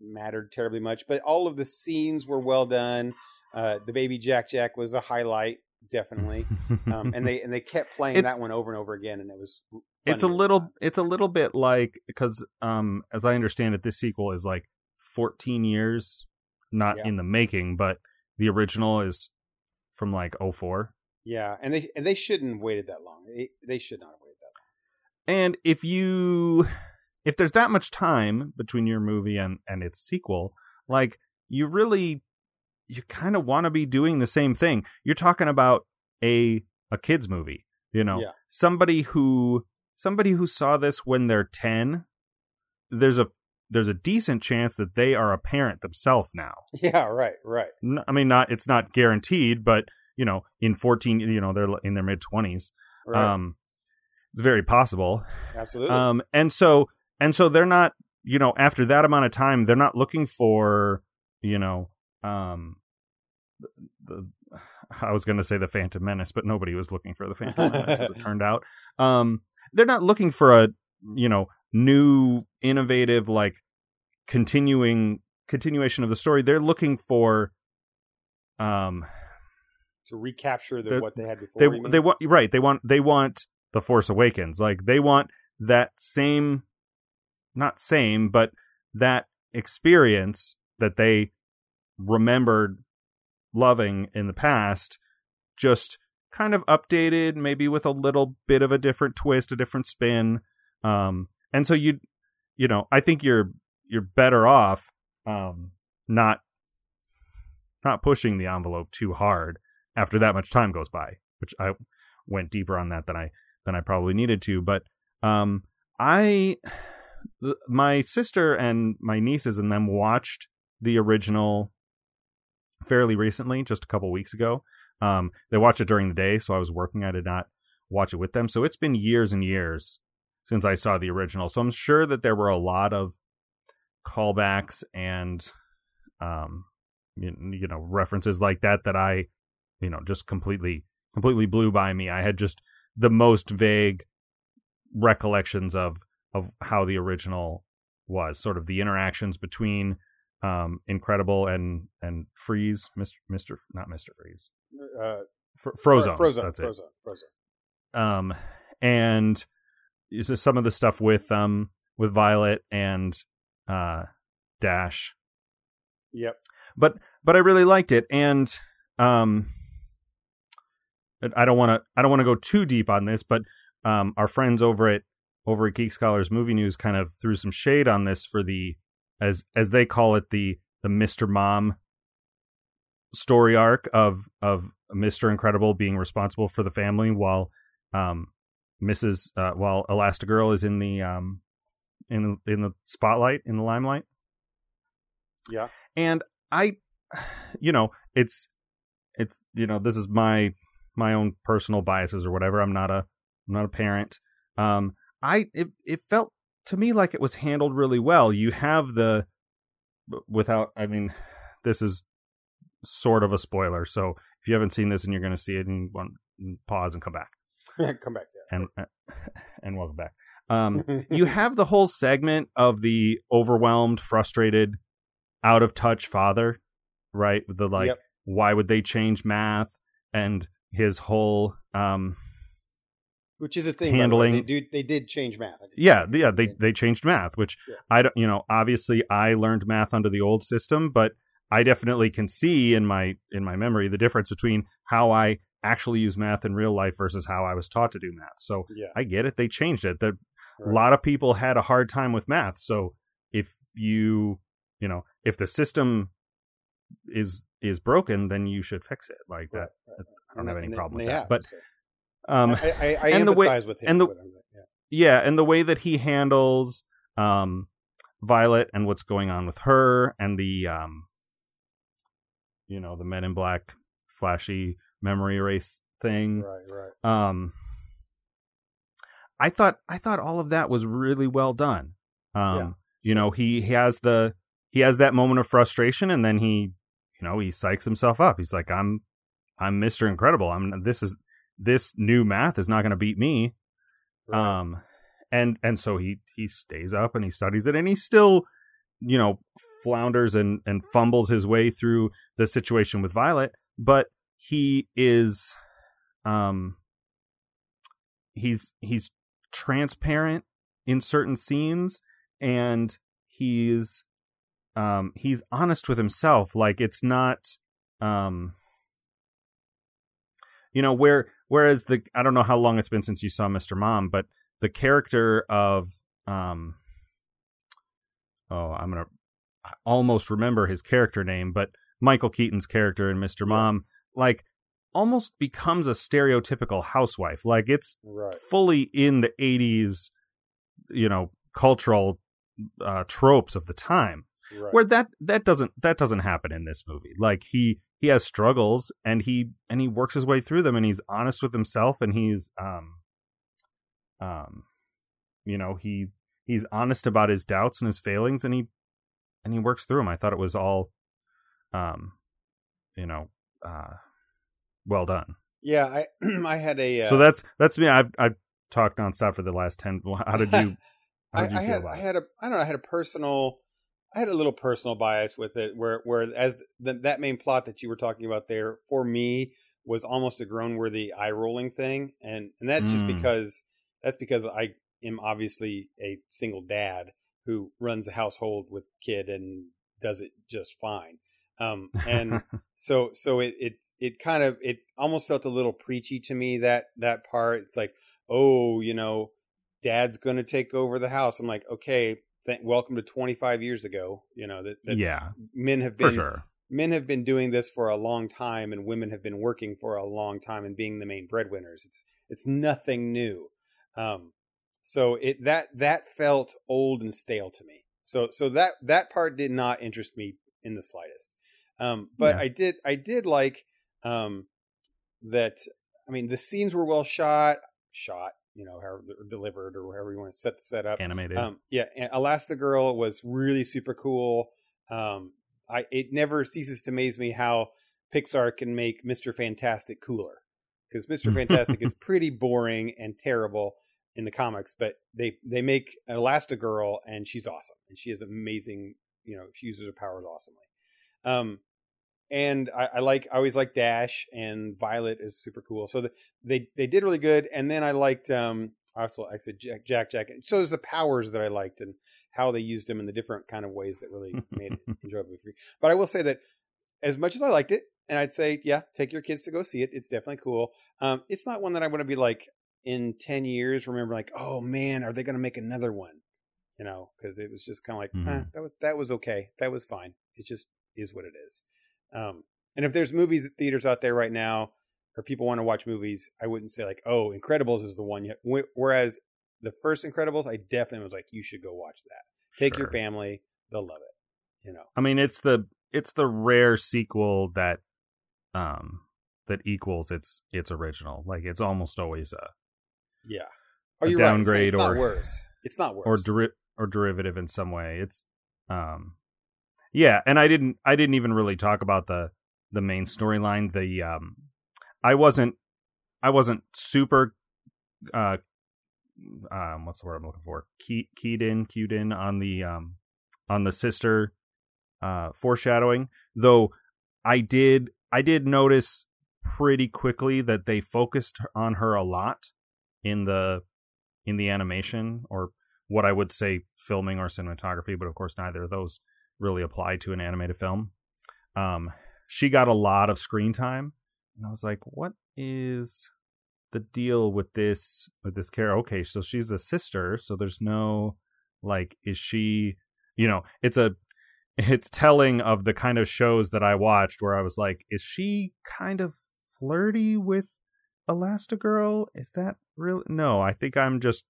mattered terribly much. But all of the scenes were well done. The baby Jack was a highlight, definitely. And they kept playing that one over and over again, and it was. It's a little bit like, because as I understand it, this sequel is like 14 years, in the making, but the original is from like 2004. Yeah, and they shouldn't have waited that long. They should not have waited that long. And if there's that much time between your movie and its sequel, like you kind of want to be doing the same thing. You're talking about a kids movie, Somebody who saw this when they're 10, there's a decent chance that they are a parent themselves now. Yeah, right. I mean, it's not guaranteed, but in 14, they're in their mid 20s. Right. It's very possible. Absolutely. And so they're not, after that amount of time, they're not looking for, I was going to say the Phantom Menace, but nobody was looking for the Phantom Menace, as it turned out. They're not looking for a, new, innovative, like continuation of the story. They're looking for to recapture what they had before. They want The Force Awakens. Like, they want that but that experience that they remembered loving in the past, just kind of updated, maybe with a little bit of a different twist, a different spin. And so you know, I think you're better off not pushing the envelope too hard after that much time goes by, which I went deeper on that than I probably needed to. But my sister and my nieces and them watched the original fairly recently, just a couple weeks ago. They watched it during the day, so I was working. I did not watch it with them. So it's been years and years since I saw the original. So I'm sure that there were a lot of callbacks and, you know, references like that that I, you know, just completely blew by me. I had just the most vague recollections of how the original was, sort of the interactions between Incredible and Freeze, Mr. Freeze. Frozone. That's it. Frozone. And some of the stuff with Violet and Dash. Yep. But I really liked it, and I don't want to go too deep on this, but our friends over at Geek Scholars Movie News kind of threw some shade on this for the, as they call it, the Mr. Mom story arc of Mr. Incredible being responsible for the family while while Elastigirl is in the in the spotlight, in the limelight. Yeah. And I, you know, it's, you know, this is my own personal biases or whatever. I'm not a parent. It felt to me like it was handled really well. You have this is sort of a spoiler. So if you haven't seen this and you're going to see it, and pause and come back, yeah. And welcome back. You have the whole segment of the overwhelmed, frustrated, out of touch father, right? The yep. Why would they change math, and his whole, which is a thing. Handling. By the way, they did change math. Yeah. They changed math, which yeah. I don't, you know, obviously I learned math under the old system, but I definitely can see in my memory the difference between how I actually use math in real life versus how I was taught to do math. So yeah. I get it. They changed it. Right. A lot of people had a hard time with math. So if you know, if the system is broken, then you should fix it like that. Right. I don't have any problem with that. Have, but so. I and empathize with him. And and the way that he handles Violet and what's going on with her, and the you know, the Men in Black flashy memory erase thing. Right. I thought all of that was really well done. You know, he has that moment of frustration, and then he, you know, he psychs himself up. He's like, I'm Mr. Incredible. This new math is not going to beat me. Right. And so he stays up and he studies it, and he still, you know, flounders and fumbles his way through the situation with Violet, but he is, he's transparent in certain scenes, and he's honest with himself. Like, it's not, you know, whereas I don't know how long it's been since you saw Mr. Mom, but the character of, I almost remember his character name, but Michael Keaton's character in Mr. Mom, like, almost becomes a stereotypical housewife. Like, it's fully in the 80s, you know, cultural tropes of the time. Right. Where that doesn't happen in this movie. Like, he has struggles, and he works his way through them, and he's honest with himself, and he's you know, he's honest about his doubts and his failings, and he works through them. I thought it was all you know, well done. Yeah, I had a so that's me. I've talked nonstop for the last 10. How did you? I had a little personal bias with it, where as that main plot that you were talking about there, for me, was almost a groan-worthy eye-rolling thing, and that's just because I am obviously a single dad who runs a household with a kid and does it just fine. And so it kind of, it almost felt a little preachy to me, that part. It's like, oh, you know, dad's going to take over the house. I'm like, okay, welcome to 25 years ago. You know, men have been doing this for a long time, and women have been working for a long time and being the main breadwinners. It's nothing new. So it, that felt old and stale to me. So that part did not interest me in the slightest. But yeah. I did like, that, I mean, the scenes were well shot, you know, however delivered or however you want to set up. Animated. Yeah. And Elastigirl was really super cool. It never ceases to amaze me how Pixar can make Mr. Fantastic cooler, because Mr. Fantastic is pretty boring and terrible in the comics, but they make Elastigirl and she's awesome, and she is amazing. You know, she uses her powers awesomely. And I always like Dash, and Violet is super cool. So they did really good. And then I liked, I said Jack. So there's the powers that I liked and how they used them in the different kind of ways that really made it enjoyable for me. But I will say that as much as I liked it, and I'd say, yeah, take your kids to go see it. It's definitely cool. It's not one that I want to be like in 10 years, remember like, oh man, are they going to make another one? You know, because it was just kind of like, that was okay. That was fine. It just is what it is. And if there's movies at theaters out there right now, or people want to watch movies, I wouldn't say like, oh, Incredibles is the one. Whereas the first Incredibles, I definitely was like, you should go watch that. Take your family. They'll love it. You know, I mean, it's the rare sequel that, that equals its original. Like it's almost always a downgrade, right? Or worse. It's not worse. Or derivative in some way. It's, yeah. And I didn't even really talk about the main storyline. The, I wasn't super, what's the word I'm looking for? Keyed in on the sister, foreshadowing, though. I did notice pretty quickly that they focused on her a lot in the animation, or what I would say filming or cinematography, but of course neither of those really apply to an animated film. She got a lot of screen time, and I was like, what is the deal with this character? Okay, so she's the sister, so there's no like, is she, you know, it's telling of the kind of shows that I watched where I was like, is she kind of flirty with Elastigirl? Is that real? No, I think I'm just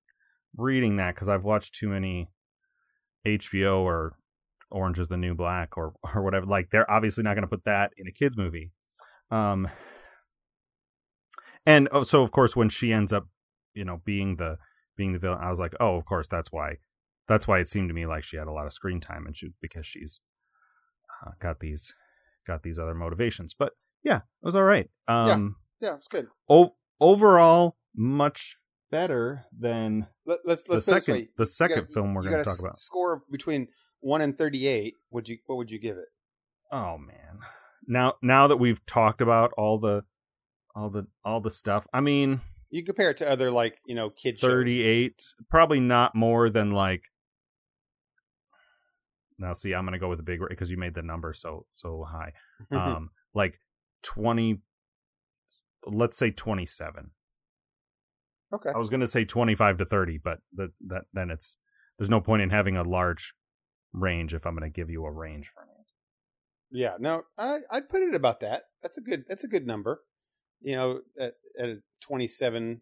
reading that because I've watched too many HBO or Orange is the New Black or whatever. Like, they're obviously not going to put that in a kids movie. And so of course when she ends up, you know, being the villain, I was like, oh, of course that's why it seemed to me like she had a lot of screen time, and because she's got these other motivations. But yeah, it was all right. Yeah, it's good. Overall, much better than let's the second film we're going to talk about. Score between 1 and 38. What would you give it? Oh man! Now that we've talked about all the stuff, I mean, you compare it to other, like, you know, kid 38, shows. Probably not more than like. Now, see, I'm going to go with a big rate because you made the number so high. Like 20. Let's say 27. Okay. I was going to say 25 to 30, but then it's, there's no point in having a large range if I'm going to give you a range for an answer. Yeah, no, I'd put it about that. That's a good number. You know, at 27,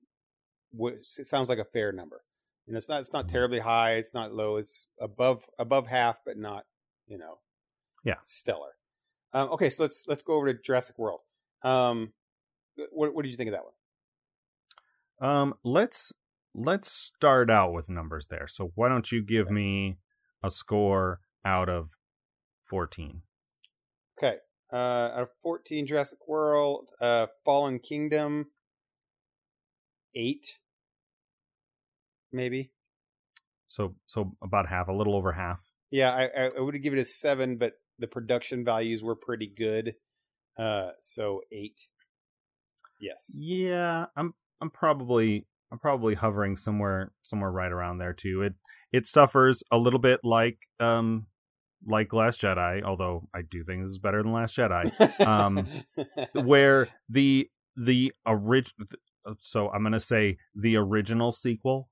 it sounds like a fair number. And it's not terribly high. It's not low. It's above half, but not, you know, stellar. Okay, so let's go over to Jurassic World. What did you think of that one? Let's start out with numbers there. So why don't you give me a score out of 14? Okay. Out of 14, Jurassic World, Fallen Kingdom, 8, maybe. So about half, a little over half. Yeah, I would give it a 7, but the production values were pretty good. So 8. Yes. Yeah, I'm probably hovering somewhere right around there too. It suffers a little bit like like Last Jedi, although I do think this is better than Last Jedi, where the original, so I'm going to say the original sequel,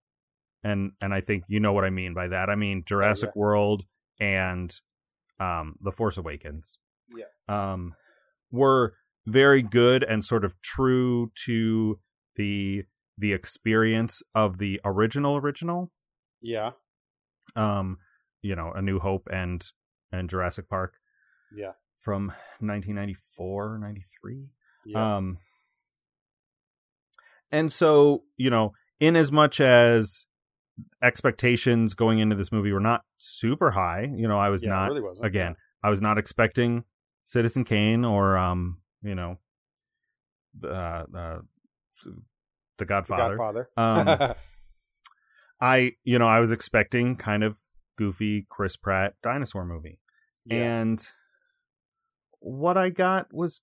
and I think you know what I mean by that. I mean Jurassic World and The Force Awakens. Yes. Were very good and sort of true to the experience of the original. Yeah. You know, A New Hope and Jurassic Park. Yeah. From 1994, 93. Yeah. And so, you know, in as much as expectations going into this movie were not super high, you know, I was not, really again, I was not expecting Citizen Kane or, you know, The Godfather. I was expecting kind of goofy Chris Pratt dinosaur movie. Yeah. And what I got was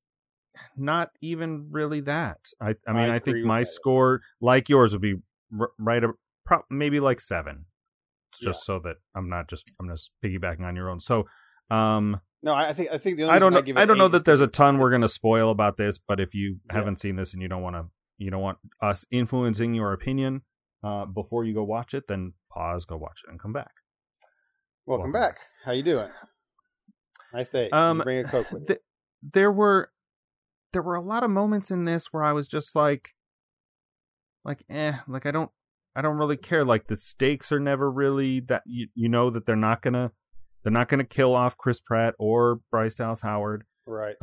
not even really that. I think my score, like yours, would be right, maybe like 7. It's just so that I'm not just piggybacking on your own. So, no, I think the only I don't know that there's a ton we're going to spoil about this, but if you haven't seen this and you don't want us influencing your opinion before you go watch it, then pause, go watch it, and come back. Welcome back. How you doing? Nice day. Bring a Coke with you. There were a lot of moments in this where I was just like I don't really care. Like the stakes are never really that you know that they're not gonna kill off Chris Pratt or Bryce Dallas Howard. Right.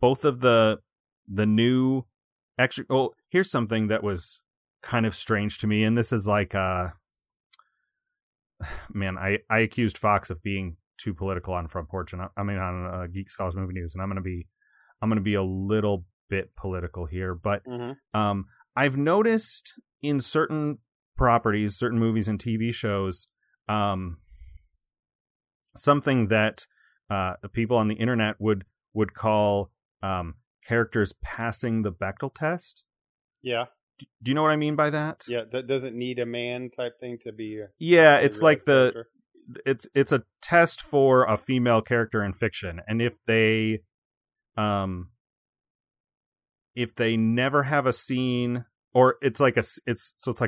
Both of the new extra. Oh, here's something that was kind of strange to me, and this is like man, I accused Fox of being too political on Front Porch, and on Geek Scholars Movie News, and I'm gonna be a little bit political here, but I've noticed in certain properties, certain movies and TV shows, something that people on the internet would call characters passing the Bechdel test. Yeah. Do you know what I mean by that? Yeah, that doesn't need a man type thing to be. Yeah, it's like character. It's a test for a female character in fiction, and if they never have a scene, or it's like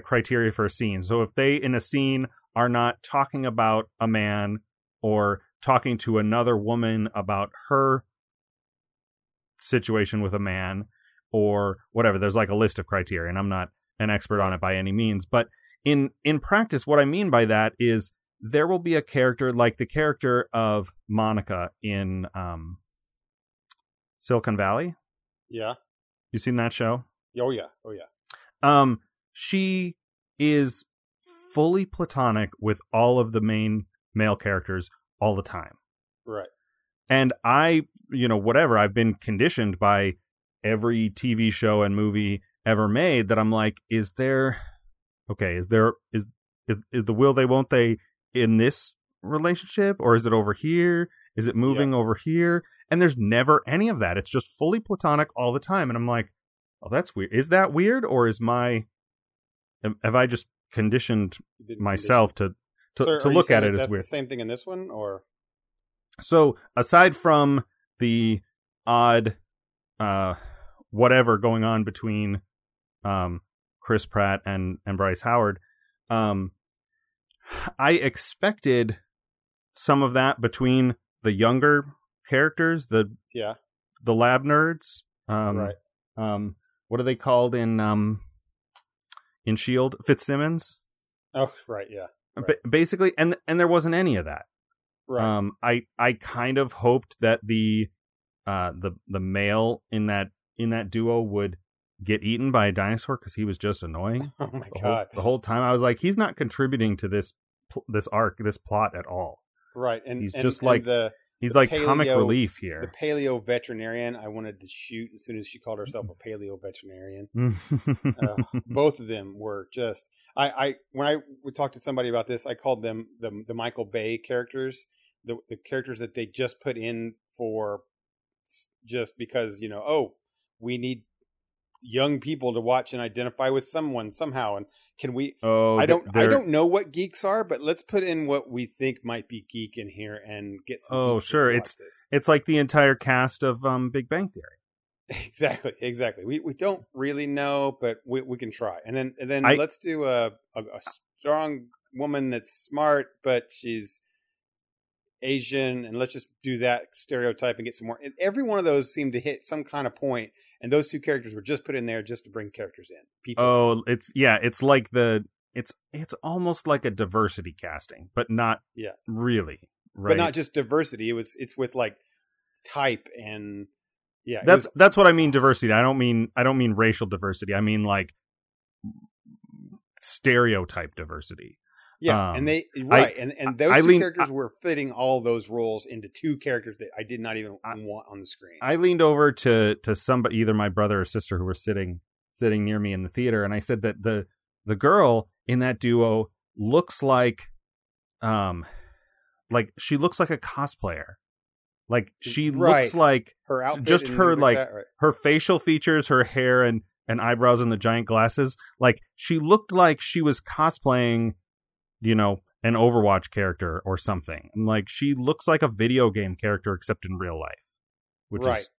criteria for a scene. So if they in a scene are not talking about a man or talking to another woman about her situation with a man or whatever, there's like a list of criteria, and I'm not an expert on it by any means, but in practice, what I mean by that is there will be a character like the character of Monica in Silicon Valley. Yeah. You seen that show? Oh yeah. She is fully platonic with all of the main male characters all the time. Right. And I've been conditioned by every TV show and movie ever made that I'm like, is there the will they won't they in this relationship, or is it over here? Is it moving over here? And there's never any of that. It's just fully platonic all the time. And I'm like, oh, that's weird. Is that weird? Or have I just conditioned myself to look at it as weird? The same thing in this one, or? So aside from the odd whatever going on between Chris Pratt and Bryce Howard, I expected some of that between the younger characters, the lab nerds, what are they called in S.H.I.E.L.D.? Fitzsimmons. Oh, right. Yeah. Right. Basically. And there wasn't any of that. Right. I kind of hoped that the male in that duo would get eaten by a dinosaur because he was just annoying. Oh my god! The whole time I was like, he's not contributing to this arc, this plot at all. Right, and he's just comic relief here. The paleo veterinarian I wanted to shoot as soon as she called herself a paleo veterinarian. Both of them were just. I when I would talk to somebody about this, I called them the Michael Bay characters, the characters that they just put in for just because, you know, oh, we need young people to watch and identify with someone somehow. And can we, I don't know what geeks are, but let's put in what we think might be geek in here and get some. Oh, sure. It's like the entire cast of Big Bang Theory. Exactly. We don't really know, but we can try. And then let's do a strong woman that's smart, but she's Asian, and let's just do that stereotype and get some more. And every one of those seemed to hit some kind of point, and those two characters were just put in there just to bring characters in. It's almost like a diversity casting, but not really, right? But not just diversity. It's with like type and that's what I mean diversity. I don't mean racial diversity. I mean like stereotype diversity. Yeah, and those two characters were fitting all those roles into two characters that I did not even want on the screen. I leaned over to somebody, either my brother or sister, who were sitting near me in the theater, and I said that the girl in that duo looks like she looks like a cosplayer. Like she looks like her outfit, just her like that, right? Her facial features, her hair and eyebrows, and the giant glasses. Like she looked like she was cosplaying, you know, an Overwatch character or something. And like she looks like a video game character, except in real life, which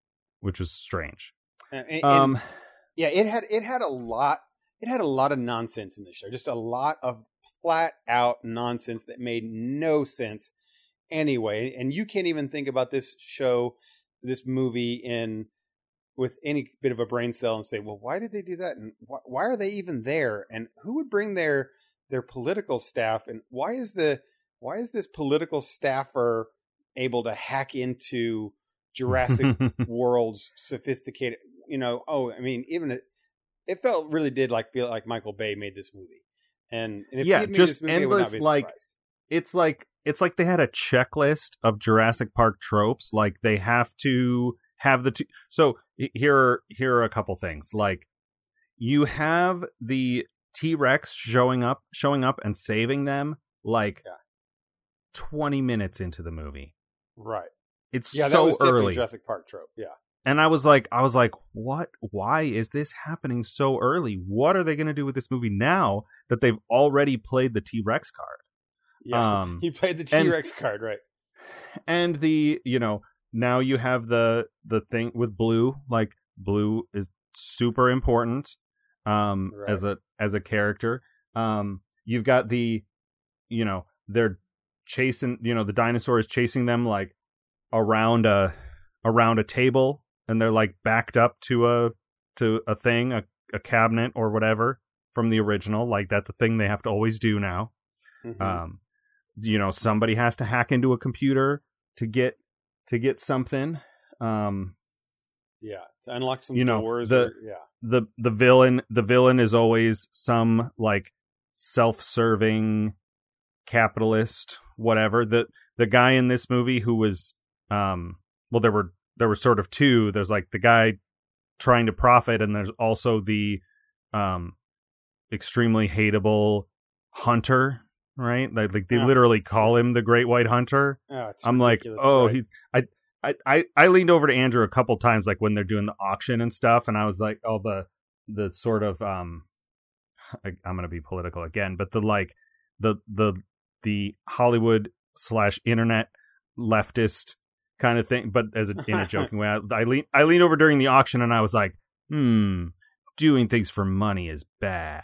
is strange. It had a lot of nonsense in the show, just a lot of flat out nonsense that made no sense anyway. And you can't even think about this movie with any bit of a brain cell and say, well, why did they do that? And why are they even there? And who would bring their political staff, and why is this political staffer able to hack into Jurassic World's sophisticated, it felt really did feel like Michael Bay made this movie. And if he made this movie, endless, I would not be like surprised. It's like they had a checklist of Jurassic Park tropes. Like they have to have the two. So here are a couple things. Like you have the T-Rex showing up and saving them 20 minutes into the movie. Right. That was early Jurassic Park trope. Yeah. And I was like, what? Why is this happening so early? What are they going to do with this movie now that they've already played the T-Rex card? Yeah. He played the T-Rex card, right? And now you have the thing with Blue. Like Blue is super important as a character. You've got they're chasing, the dinosaur is chasing them like around a table, and they're like backed up to a thing, a cabinet or whatever from the original. Like that's a thing they have to always do now. Mm-hmm. Somebody has to hack into a computer to get something. To unlock some doors. The villain is always some like self-serving capitalist, whatever. The guy in this movie who was there were sort of two. There's like the guy trying to profit, and there's also the extremely hateable hunter, right? Like they literally call him the Great White Hunter. Oh, I'm like, oh, right? I leaned over to Andrew a couple times, like when they're doing the auction and stuff, and I was like, oh, the sort of I'm gonna be political again, but the Hollywood / internet leftist kind of thing, but in a joking way. I leaned over during the auction, and I was like, doing things for money is bad.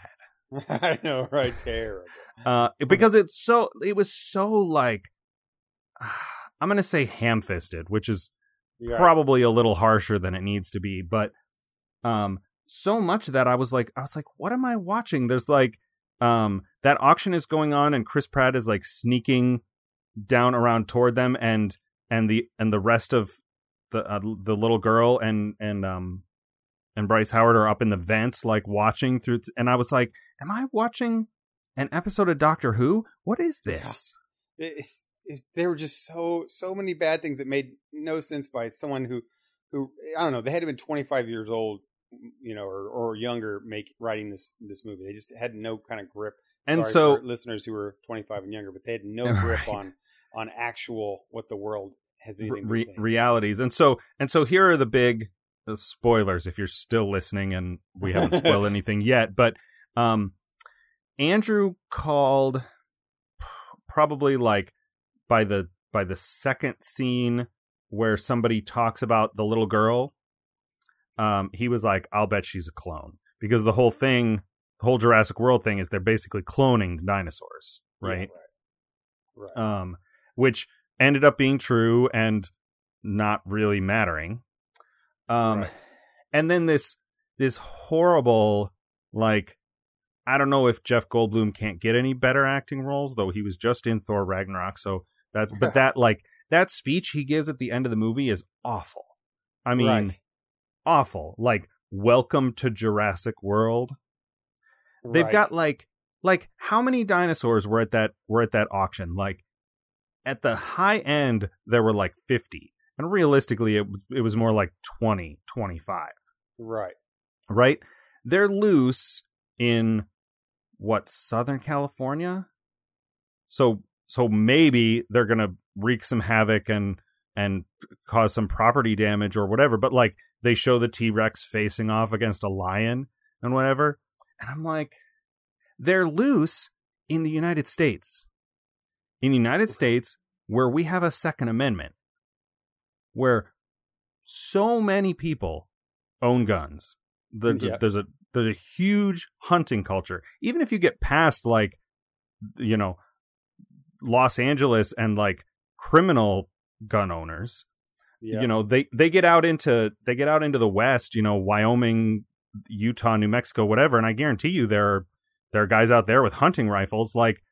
I know, right? Terrible. Because it was so like. I'm going to say ham-fisted, which is probably a little harsher than it needs to be. But so much of that I was like, what am I watching? There's like that auction is going on, and Chris Pratt is like sneaking down around toward them. And the rest of the little girl and Bryce Howard are up in the vents, like watching through. And I was like, am I watching an episode of Doctor Who? What is this? Yeah. There were just so many bad things that made no sense by someone who I don't know, they had to have been 25 years old, or younger, writing this movie. They just had no kind of grip. And sorry so for listeners who were 25 and younger, but they had no grip on actual what the world has anything to do with realities. And so here are the big spoilers if you're still listening and we haven't spoiled anything yet, but Andrew called probably like by the second scene where somebody talks about the little girl, he was like, I'll bet she's a clone, because the whole thing, the whole Jurassic World thing is they're basically cloning dinosaurs. Right. Yeah, right. Which ended up being true and not really mattering. Right. And then this horrible, like, I don't know if Jeff Goldblum can't get any better acting roles, though he was just in Thor Ragnarok. So that, but that, like, that speech he gives at the end of the movie is awful. I mean, right. Awful. Like, welcome to Jurassic World. Right. They've got like how many dinosaurs were at that auction? Like, at the high end, there were like 50, and realistically, it was more like 20, 25. Right. Right. They're loose in what, Southern California? So maybe they're going to wreak some havoc and cause some property damage or whatever. But like, they show the T-Rex facing off against a lion and whatever. And I'm like, they're loose in the United States. In the United States, where we have a Second Amendment, where so many people own guns, there's a huge hunting culture. Even if you get past, like, you know, Los Angeles and like criminal gun owners, yeah. You know, they get out into the West, you know, Wyoming, Utah, New Mexico, whatever. And I guarantee you, there are guys out there with hunting rifles, like.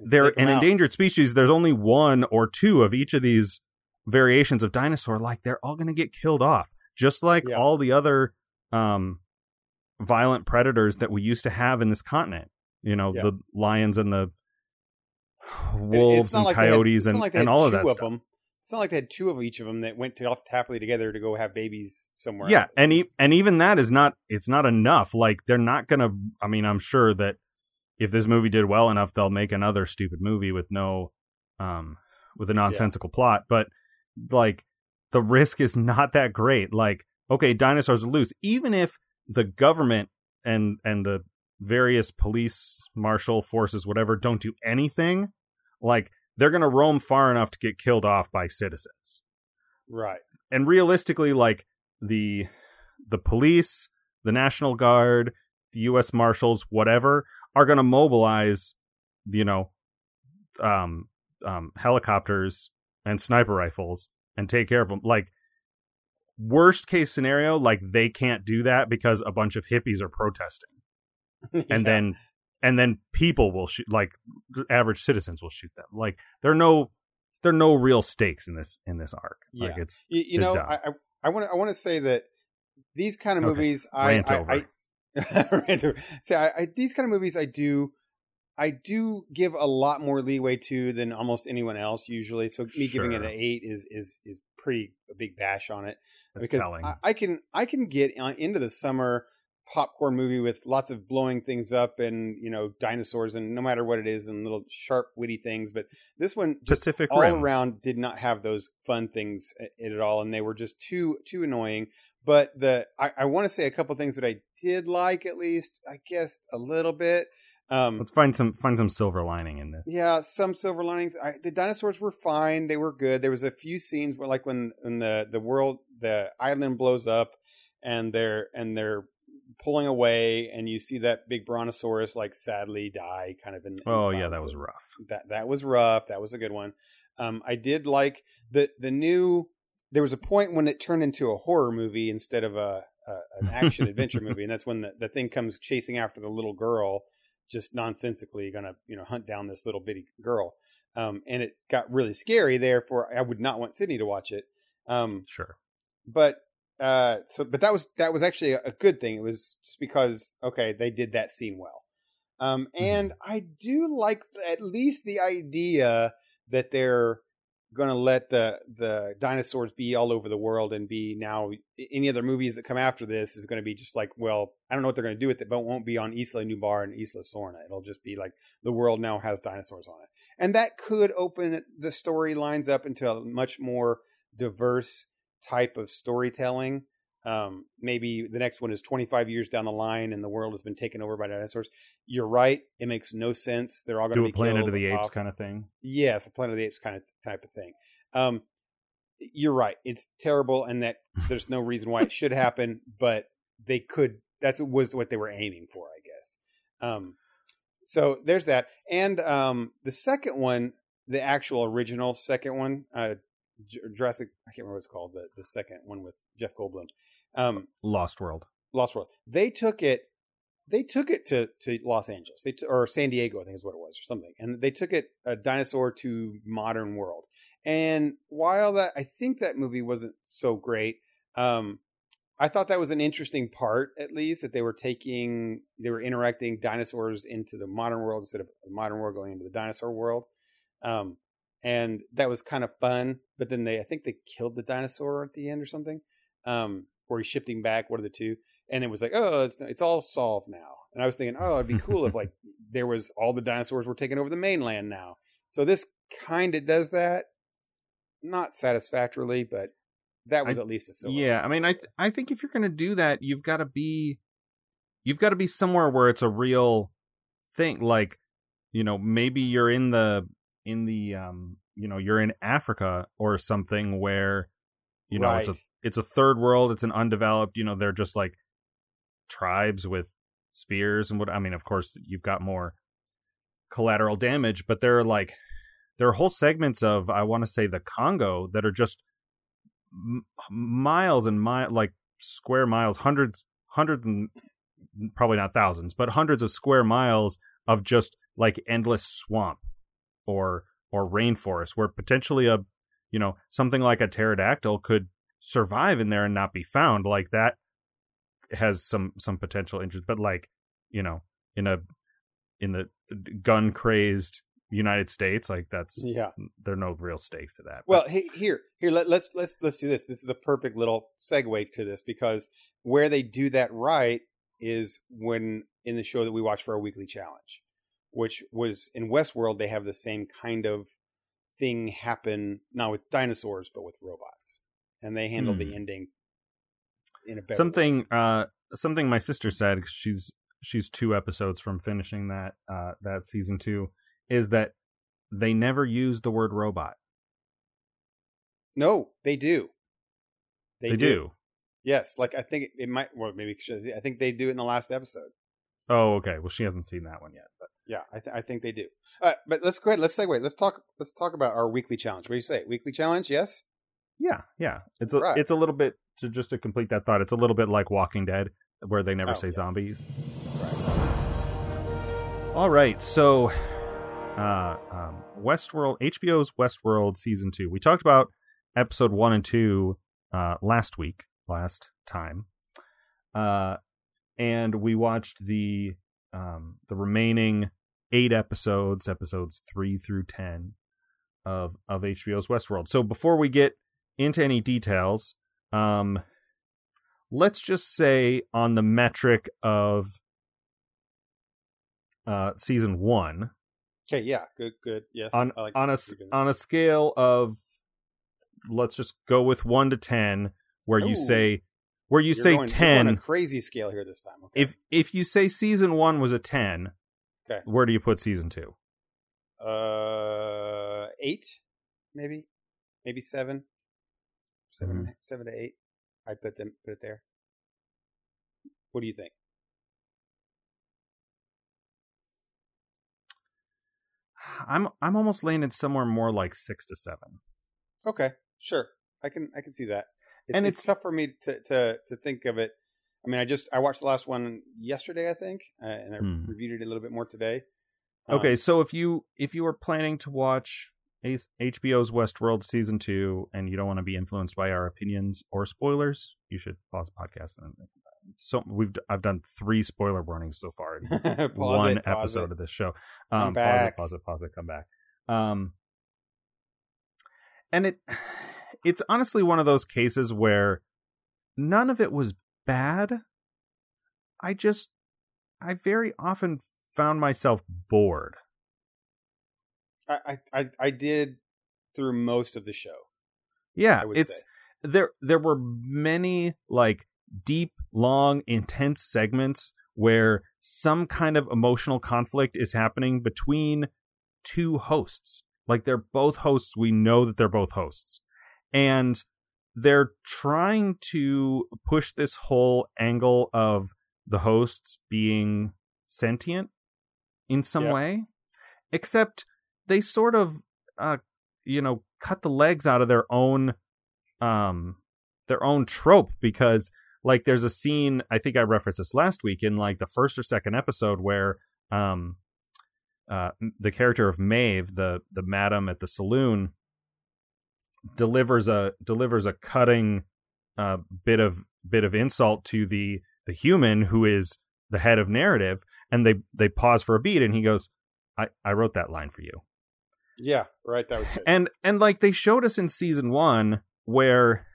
They're an endangered species. There's only one or two of each of these variations of dinosaur. Like, they're all going to get killed off, just like all the other violent predators that we used to have in this continent. You know, the lions and the wolves and coyotes and all of that stuff. It's not like they had two of each of them that went to happily together to go have babies somewhere. Yeah, and even that is not. It's not enough. Like, they're not going to. I mean, I'm sure that. If this movie did well enough, they'll make another stupid movie with with a nonsensical plot. But like, the risk is not that great. Like, okay, dinosaurs are loose. Even if the government and the various police, marshal forces, whatever, don't do anything, like, they're going to roam far enough to get killed off by citizens. Right. And realistically, like, the police, the National Guard, the U.S. Marshals, whatever, are going to mobilize, you know, helicopters and sniper rifles and take care of them. Like, worst case scenario, like, they can't do that because a bunch of hippies are protesting. Yeah. And then people will shoot, like, average citizens will shoot them. Like, there are no real stakes in this arc. Yeah. Like, it's, you know, I want to say that these kind of movies, these kind of movies I do give a lot more leeway to than almost anyone else usually. So me giving it an 8 is pretty a big bash on it. That's because I can get into the summer popcorn movie with lots of blowing things up and, you know, dinosaurs and no matter what it is and little sharp witty things. But this one just Pacific all Rim. Around did not have those fun things at all, and they were just too annoying. But I want to say a couple things that I did like, at least, I guess, a little bit. Let's find some silver lining in this. Yeah, some silver linings. The dinosaurs were fine; they were good. There was a few scenes where, like, when the island blows up, and they're pulling away, and you see that big brontosaurus, like, sadly die, kind of. That was rough. That was rough. That was a good one. I did like the new. There was a point when it turned into a horror movie instead of an action adventure movie. And that's when the thing comes chasing after the little girl, just nonsensically going to, you know, hunt down this little bitty girl. And it got really scary. Therefore, I would not want Sydney to watch it. Sure. But but that was actually a good thing. It was just because, OK, they did that scene well. And I do like at least the idea that they're going to let the dinosaurs be all over the world and be now any other movies that come after this is going to be just like, well, I don't know what they're going to do with it, but it won't be on Isla Nublar and Isla Sorna. It'll just be like the world now has dinosaurs on it. And that could open the storylines up into a much more diverse type of storytelling Maybe the next one is 25 years down the line and the world has been taken over by dinosaurs. You're right. It makes no sense. They're all going to be killed. Do a Planet of the Apes kind of thing. Yes, a Planet of the Apes kind of type of thing. You're right. It's terrible, and that there's no reason why it should happen, but they could. That was what they were aiming for, I guess. So there's that. And the second one, the actual original second one, Jurassic, I can't remember what it's called, the second one with Jeff Goldblum. Lost World. They took it to Los Angeles, or San Diego, I think is what it was, or something. And they took it a dinosaur to modern world. And while that, I think that movie wasn't so great. I thought that was an interesting part, at least, that they were interacting dinosaurs into the modern world instead of the modern world going into the dinosaur world. And that was kind of fun. But then I think they killed the dinosaur at the end or something. Or he's shifting back, one of the two. And it was like, oh, it's all solved now. And I was thinking, oh, it'd be cool if like there was all the dinosaurs were taking over the mainland now. So this kind of does that. Not satisfactorily, but that was at least a similar. Yeah, I mean, I think if you're going to do that, you've got to be somewhere where it's a real thing. Like, you know, maybe you're you're in Africa or something where, you know, right. It's a third world. It's an undeveloped. You know, they're just like tribes with spears and what. I mean, of course, you've got more collateral damage, but they're like. There are whole segments of, I want to say, the Congo that are just miles and miles, like square miles, hundreds and probably not thousands, but hundreds of square miles of just like endless swamp or rainforest where potentially something like a pterodactyl could survive in there and not be found. Like that has some potential interest, but like, you know, in the gun crazed United States, like that's there are no real stakes to that. Well, hey, here let's do this. This is a perfect little segue to this, because where they do that right is when in the show that we watch for our weekly challenge, which was in Westworld, they have the same kind of thing happen, not with dinosaurs but with robots, and they handle the ending in a better way. Something my sister said, 'cause she's 2 episodes from finishing that season 2. Is that they never use the word robot. No, they do. They do. Yes, like I think it might. Well, maybe I think they do it in the last episode. Oh, okay. Well, she hasn't seen that one yet. But yeah, I think they do. But let's go ahead. Let's segue. Let's talk about our weekly challenge. What do you say? Weekly challenge? Yes. Yeah. It's a little bit, to just to complete that thought. It's a little bit like Walking Dead, where they never say zombies. Right. All right. So. Westworld, HBO's Westworld season 2. We talked about episode 1 and 2 last time, and we watched the remaining 8 episodes, episodes 3 through 10 of HBO's Westworld. So before we get into any details, let's just say on the metric of season 1. Okay, yeah, good, yes. On a scale of, let's just go with 1 to 10, where you say, you're 10. You're on a crazy scale here this time. Okay. If you say season 1 was a 10, okay, where do you put season 2? 8, maybe 7, mm-hmm. 7 to 8. I put it there. What do you think? I'm almost landed somewhere more like 6 to 7. Okay, sure, I can see that. It's tough for me to think of it. I mean, I watched the last one yesterday, I think, and I reviewed it a little bit more today. Okay, so if you were planning to watch HBO's Westworld season 2 and you don't want to be influenced by our opinions or spoilers, you should pause the podcast and. So I've done 3 spoiler warnings so far in one episode of this show. Pause it, come back. And it's honestly one of those cases where none of it was bad. I very often found myself bored. I did through most of the show. Yeah, there were many like deep, long, intense segments where some kind of emotional conflict is happening between two hosts. Like, they're both hosts. We know that they're both hosts. And they're trying to push this whole angle of the hosts being sentient in some way, except they sort of, cut the legs out of their own trope, because like there's a scene, I think I referenced this last week in like the first or second episode where, the character of Maeve, the madam at the saloon, delivers a cutting bit of insult to the human who is the head of narrative, and they pause for a beat, and he goes, I wrote that line for you. Yeah, right. That was good. And like they showed us in season one where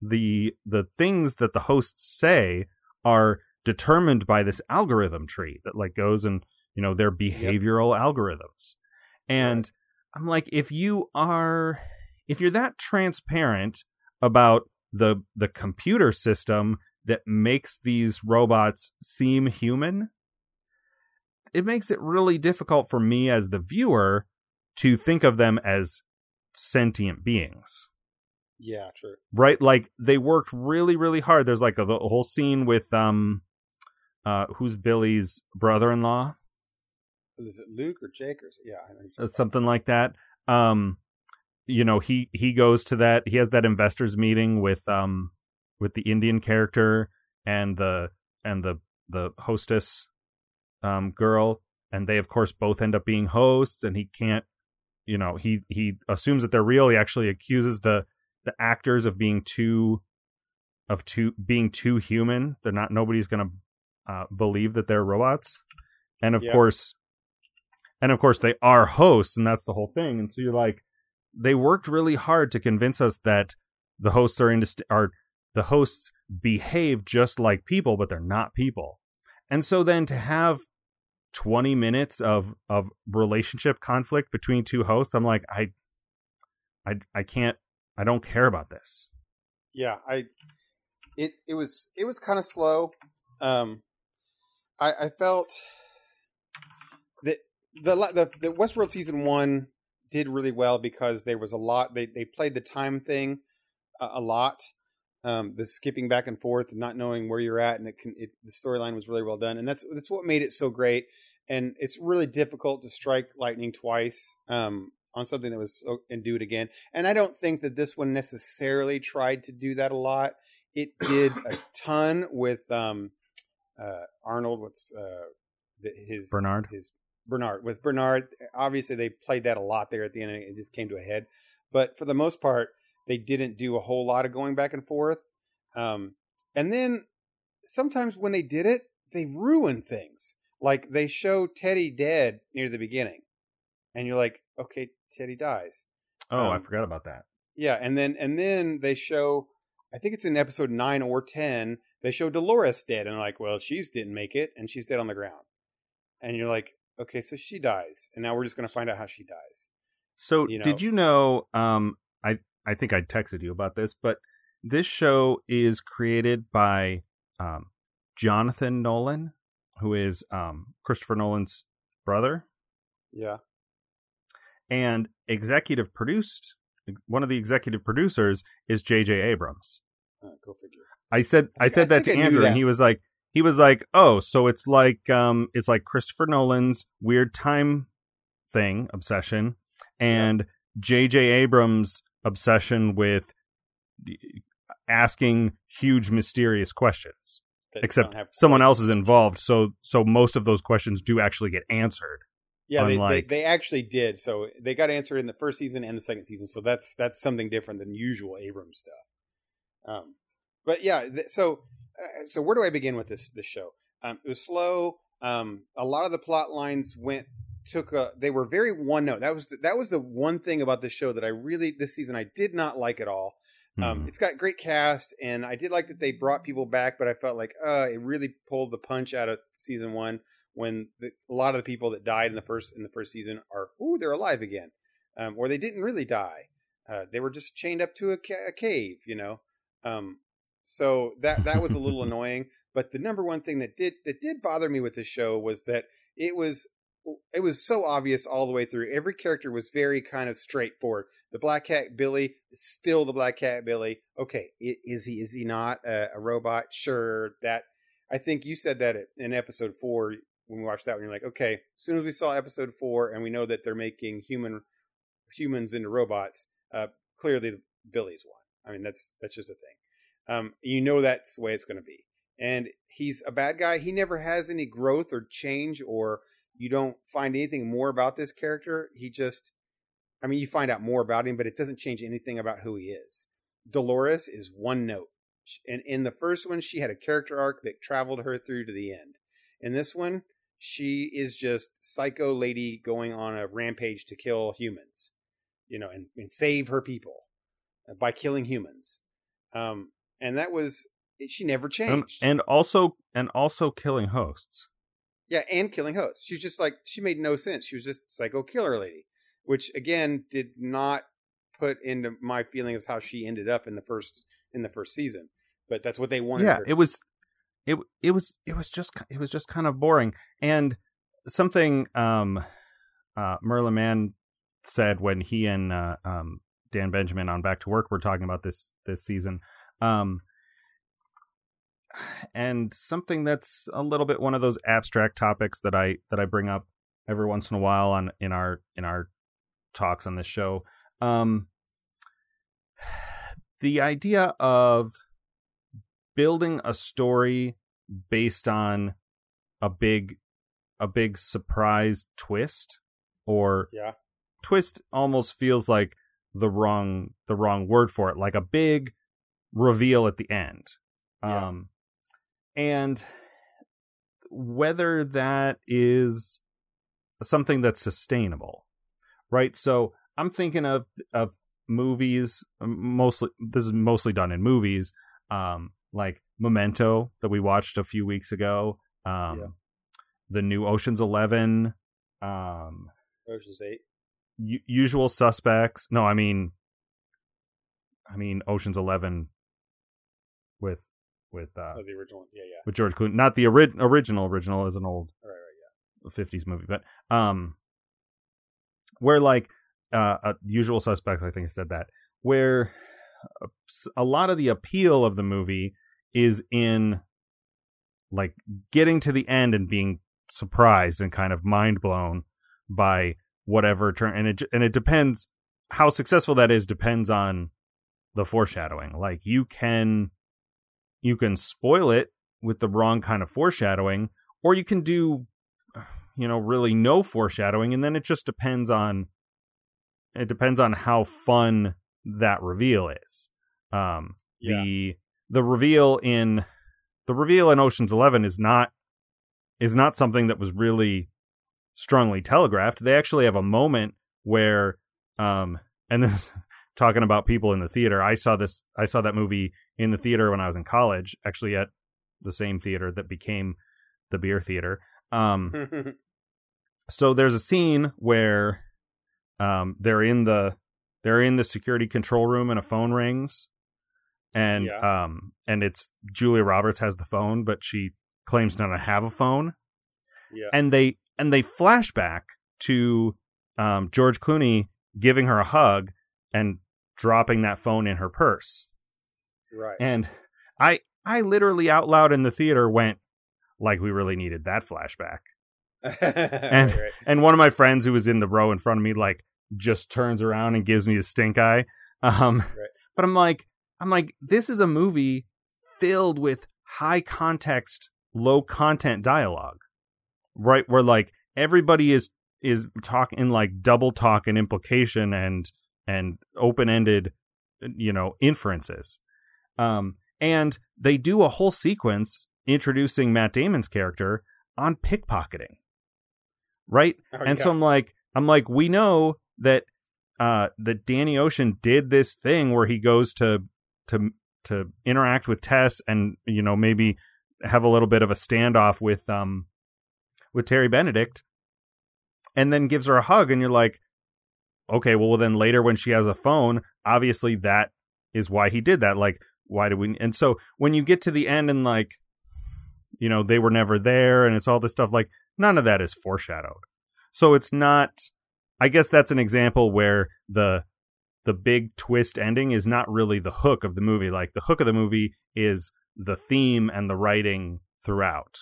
the things that the hosts say are determined by this algorithm tree that like goes and, you know, their behavioral algorithms. And I'm like, if you're that transparent about the computer system that makes these robots seem human, it makes it really difficult for me as the viewer to think of them as sentient beings. Yeah, true. Right? Like, they worked really, really hard. There's like a whole scene with who's Billy's brother-in-law? Is it Luke or Jake? Or yeah, I think it's something like that. He goes to that. He has that investors meeting with the Indian character and the hostess girl, and they of course both end up being hosts. And he can't, he assumes that they're real. He actually accuses the actors of being too human. They're not. Nobody's gonna believe that they're robots. And of course, they are hosts, and that's the whole thing. And so you're like, they worked really hard to convince us that the hosts the hosts behave just like people, but they're not people. And so then to have 20 minutes of relationship conflict between two hosts, I'm like, I don't care about this. Yeah, it was kind of slow. I felt that the Westworld season one did really well because there was a lot. They played the time thing a lot. The skipping back and forth and not knowing where you're at, and the storyline was really well done, and that's what made it so great. And it's really difficult to strike lightning twice on something that was and do it again. And I don't think that this one necessarily tried to do that a lot. It did a ton with Arnold. What's Bernard. Obviously they played that a lot there at the end, and it just came to a head. But for the most part, they didn't do a whole lot of going back and forth. And then sometimes when they did it, they ruined things. Like they show Teddy dead near the beginning, and you're like, okay, Teddy dies. Oh, I forgot about that. Yeah. And then they show, I think it's in episode 9 or 10, they show Dolores dead, and they're like, well, she didn't make it, and she's dead on the ground. And you're like, okay, so she dies, and now we're just going to find out how she dies. So, did you know? I think I texted you about this, but this show is created by Jonathan Nolan, who is Christopher Nolan's brother. Yeah, and one of the executive producers is J.J. Abrams. Go figure. I said that to Andrew, and he was like, oh, so it's like Christopher Nolan's weird time thing, obsession, and J.J. Abrams' obsession with asking huge, mysterious questions, except someone else is involved. So most of those questions do actually get answered. Yeah, they actually did. So they got answered in the first season and the second season. So that's something different than usual Abrams stuff. But yeah, so where do I begin with this show? It was slow. A lot of the plot lines they were very one note. That was the one thing about this show that this season I did not like at all. It's got great cast, and I did like that they brought people back, but I felt like it really pulled the punch out of season one when a lot of the people that died in the first season are they're alive again, or they didn't really die. They were just chained up to a cave. So that was a little annoying. But the number one thing that did bother me with the show was that it was so obvious all the way through. Every character was very kind of straightforward. The Black Cat Billy is still the Black Cat Billy. Okay, is he not a robot? Sure. That, I think you said that in episode 4 when we watched that one. You're like, okay, as soon as we saw episode 4 and we know that they're making humans into robots, clearly Billy's one. I mean, that's just a thing. You know that's the way it's going to be. And he's a bad guy. He never has any growth or change, or you don't find anything more about this character. He just, I mean, you find out more about him, but it doesn't change anything about who he is. Dolores is one note. And in the first one, she had a character arc that traveled her through to the end. In this one, she is just psycho lady going on a rampage to kill humans, you know, and save her people by killing humans. And that was, she never changed. And also killing hosts. Yeah. And killing hosts. She's just like, she made no sense. She was just psycho killer lady, which again, did not put into my feeling of how she ended up in the first season, but that's what they wanted. Yeah. It was just kind of boring. And something, Merlin Mann said when he and, Dan Benjamin on Back to Work were talking about this season. And something that's a little bit one of those abstract topics that I bring up every once in a while in our talks on this show. The idea of building a story based on a big surprise twist, or twist almost feels like the wrong word for it, like a big reveal at the end. Yeah. And whether that is something that's sustainable, right? So I'm thinking of movies, mostly, this is mostly done in movies, like Memento that we watched a few weeks ago, the new Ocean's 11, Ocean's 8, Usual Suspects. No, I mean Ocean's 11 with the original one. Yeah. With George Clooney, not the original is an old 50s movie, but where like Usual Suspects, I think I said that, where a lot of the appeal of the movie is in like getting to the end and being surprised and kind of mind blown by whatever turn, and it depends how successful that is, depends on the foreshadowing. Like you can spoil it with the wrong kind of foreshadowing, or you can do, you know, really no foreshadowing. And then it just depends on how fun that reveal is. The reveal in Ocean's 11 is not something that was really strongly telegraphed. They actually have a moment where, and this, talking about people in the theater, I saw that movie in the theater when I was in college, actually at the same theater that became the Beer Theater. So there's a scene where they're in the security control room and a phone rings, and and it's Julia Roberts has the phone, but she claims not to have a phone. Yeah. And they flash back to George Clooney giving her a hug and dropping that phone in her purse. Right. And I literally out loud in the theater went, like, we really needed that flashback. And right. And one of my friends who was in the row in front of me, like, just turns around and gives me a stink eye. Right. But I'm like, this is a movie filled with high context, low content dialogue, right? Where like everybody is talking like double talk and implication and open-ended, you know, inferences. And they do a whole sequence introducing Matt Damon's character on pickpocketing. Right. So I'm like, we know that, that Danny Ocean did this thing where he goes to interact with Tess and, you know, maybe have a little bit of a standoff with Terry Benedict, and then gives her a hug. And you're like, okay, well then later when she has a phone, obviously that is why he did that. Like, why do we... And so when you get to the end and like, you know, they were never there and it's all this stuff, like none of that is foreshadowed. So it's not... I guess that's an example where the big twist ending is not really the hook of the movie. Like the hook of the movie is the theme and the writing throughout.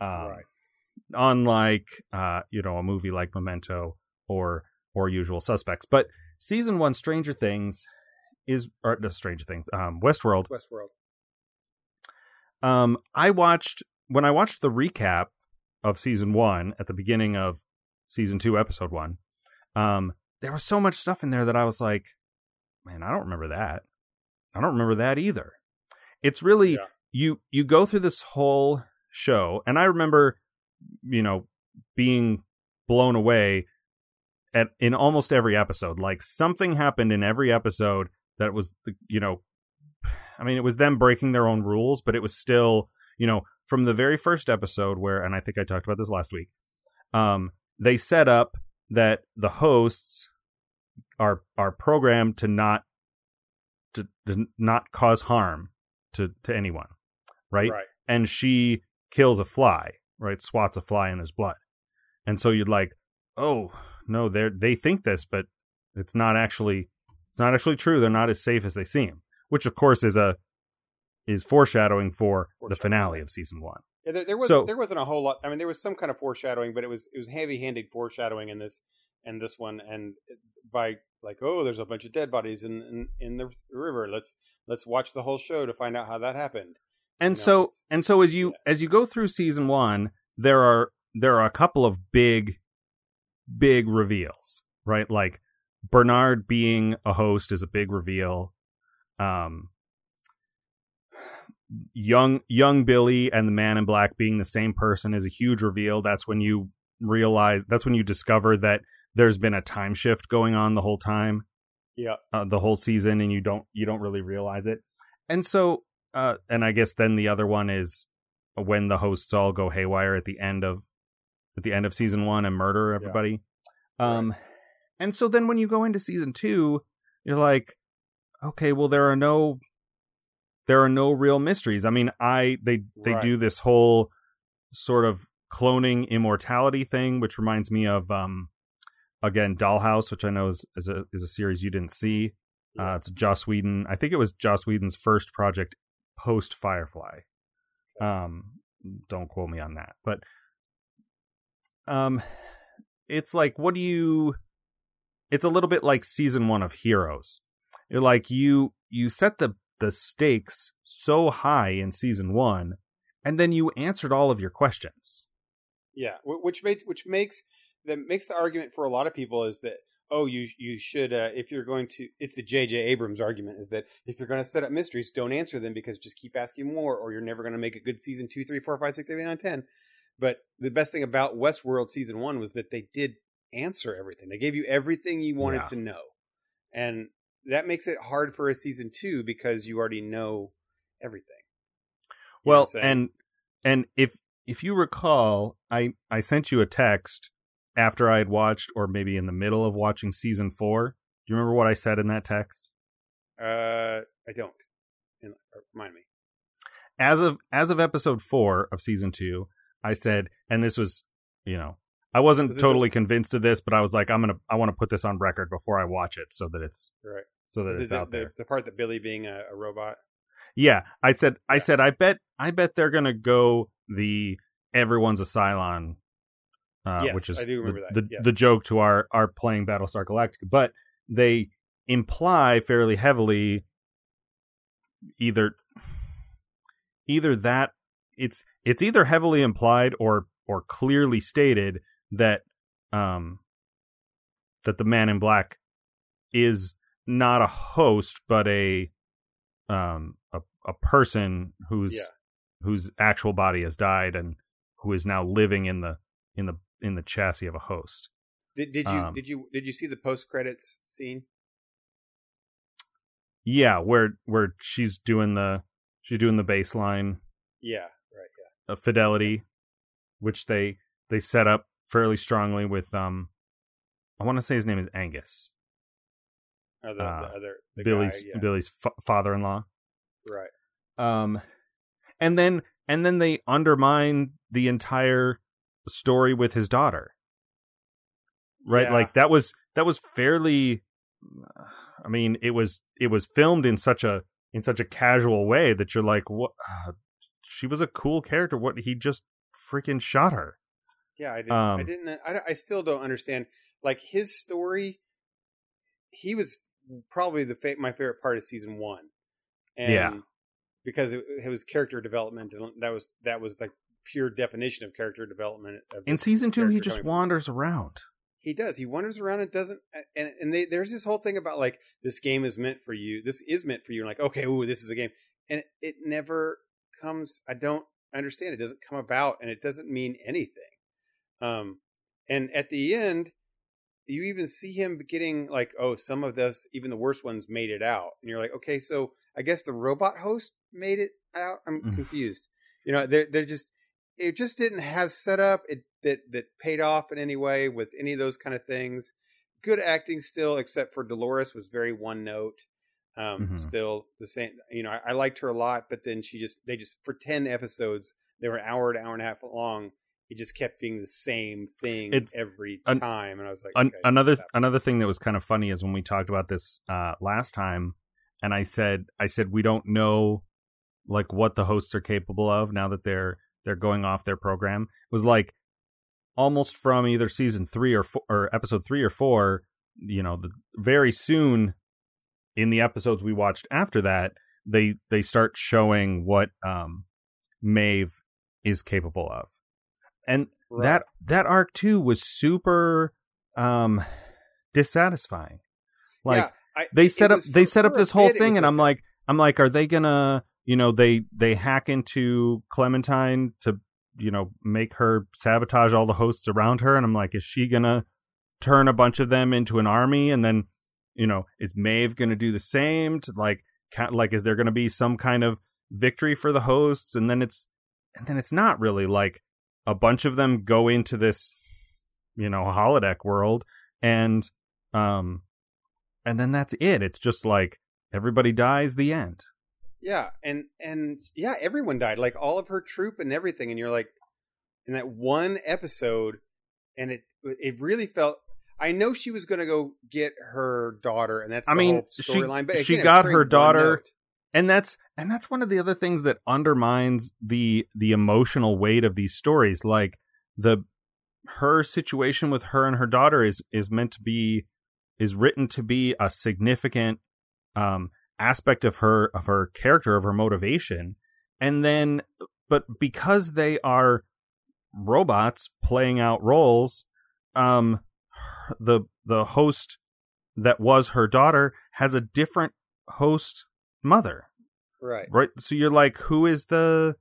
Right. Unlike, you know, a movie like Memento or Usual Suspects. But season one, Stranger Things is, or no, Stranger Things, Westworld. Westworld. When I watched the recap of season one at the beginning of season two, episode one, there was so much stuff in there that I was like, man, I don't remember that. I don't remember that either. It's really, you go through this whole show, and I remember, you know, being blown away in almost every episode. Like something happened in every episode that was, you know, I mean, it was them breaking their own rules, but it was still, you know, from the very first episode where, and I think I talked about this last week, they set up that the hosts are programmed to not cause harm to anyone, right? And she kills a fly, right? Swats a fly in his blood, and so you'd like, oh no, they think this, but it's not actually true. They're not as safe as they seem, which of course is foreshadowing for the finale of season one. There wasn't a whole lot. I mean, there was some kind of foreshadowing, but it was heavy-handed foreshadowing in this one, and by like, oh, there's a bunch of dead bodies in the river. Let's watch the whole show to find out how that happened. And you know, so as you go through season one, there are a couple of big reveals, right? Like Bernard being a host is a big reveal. Young Billy and the Man in Black being the same person is a huge reveal. That's when you discover that there's been a time shift going on the whole time. Yeah. The whole season, and you don't really realize it. And so and I guess then the other one is when the hosts all go haywire at the end of season one and murder everybody. Yeah. Right. And so then when you go into season two, you're like, okay, well there are no real mysteries. I mean, they do this whole sort of cloning immortality thing, which reminds me of, again, Dollhouse, which I know is a series you didn't see. Yeah. It's Joss Whedon. I think it was Joss Whedon's first project post Firefly. Don't quote me on that, but it's like, it's a little bit like season one of Heroes. You're like, you set the stakes so high in season one, and then you answered all of your questions. Yeah. Which makes the argument for a lot of people is that, oh, you should, if you're going to, it's the J.J. Abrams argument, is that if you're going to set up mysteries, don't answer them, because just keep asking more, or you're never going to make a good season 2, 3, 4, 5, 6, 7, 8, 9, 10. But the best thing about Westworld season one was that they did answer everything. They gave you everything you wanted to know. And that makes it hard for a season two, because you already know everything. You well, know and if you recall, I sent you a text after I had watched, or maybe in the middle of watching season four. Do you remember what I said in that text? I don't. Remind me. As of episode 4 of season 2, I said, and this was, you know, I wasn't totally convinced of this, but I was like, I want to put this on record before I watch it, so that it's right. So that it's out there. The part that Billy being a robot. Yeah, I said, I bet they're gonna go the everyone's a Cylon, yes, which is I do remember that. The joke to our playing Battlestar Galactica, but they imply fairly heavily either that it's either heavily implied or clearly stated that that the Man in Black is not a host, but a person whose actual body has died and who is now living in the chassis of a host. Did you see the post-credits scene? Yeah, where she's doing the baseline. Yeah, right. Yeah, of Fidelity, which they set up fairly strongly with I want to say his name is Angus. The Billy's father-in-law. Right. And then they undermine the entire story with his daughter. Right? Yeah. Like that was fairly, I mean, it was filmed in such a casual way that you're like, what? She was a cool character. What? He just freaking shot her. Yeah, I still don't understand. Like his story, he was probably my favorite part of season one. And yeah, because it was character development, and that was like pure definition of character development. In season two, he just wanders around. He does. He wanders around and doesn't. And there's this whole thing about like, this game is meant for you. This is meant for you. And like, okay, ooh, this is a game, and it never comes. I don't understand. It doesn't come about, and it doesn't mean anything. And at the end, you even see him getting like, oh, some of this, even the worst ones made it out. And you're like, okay, so I guess the robot host made it out. I'm confused. You know, they're just, it just didn't have setup that paid off in any way with any of those kind of things. Good acting still, except for Dolores was very one note. Still the same, you know, I liked her a lot, but then they just for 10 episodes, they were an hour and a half long. It just kept being the same thing every time. And I was like, okay, another thing that was kind of funny is when we talked about this last time, and I said, we don't know like what the hosts are capable of now that they're going off their program. It was like almost from either season 3 or 4, or episode 3 or 4, you know, very soon in the episodes we watched after that, they start showing what Maeve is capable of. And right, that arc too was super dissatisfying. Like they set up this whole thing, and I'm like, are they gonna, you know, they hack into Clementine to, you know, make her sabotage all the hosts around her, and I'm like, is she gonna turn a bunch of them into an army, and then, you know, is Maeve gonna do the same? To like is there gonna be some kind of victory for the hosts? And then it's not really like. A bunch of them go into this, you know, holodeck world, and then that's it. It's just like everybody dies. The end. Yeah, and yeah, everyone died. Like all of her troop and everything. And you're like, in that one episode, and it really felt. I know she was going to go get her daughter, and that's the storyline. But she got her daughter. And that's one of the other things that undermines the emotional weight of these stories. Like her situation with her and her daughter is written to be a significant aspect of her character, of her motivation. And then, but because they are robots playing out roles, the host that was her daughter has a different host mother, right, so you're like, who is the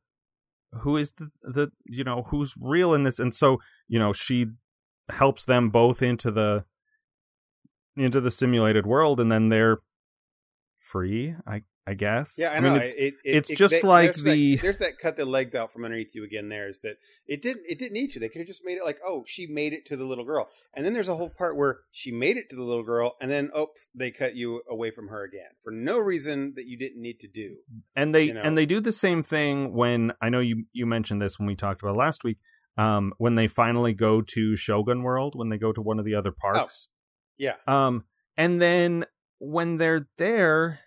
you know, who's real in this? And so, you know, she helps them both into the simulated world, and then they're free, I guess. Yeah, I know. I mean, there's that cut the legs out from underneath you again. There is that it didn't need to. They could have just made it like, oh, she made it to the little girl, and then there's a whole part where she made it to the little girl, and then oh, they cut you away from her again for no reason that you didn't need to do. And they, you know? And they do the same thing when, I know you mentioned this when we talked about it last week, when they finally go to Shogun World, when they go to one of the other parks. Oh, yeah. And then when they're there,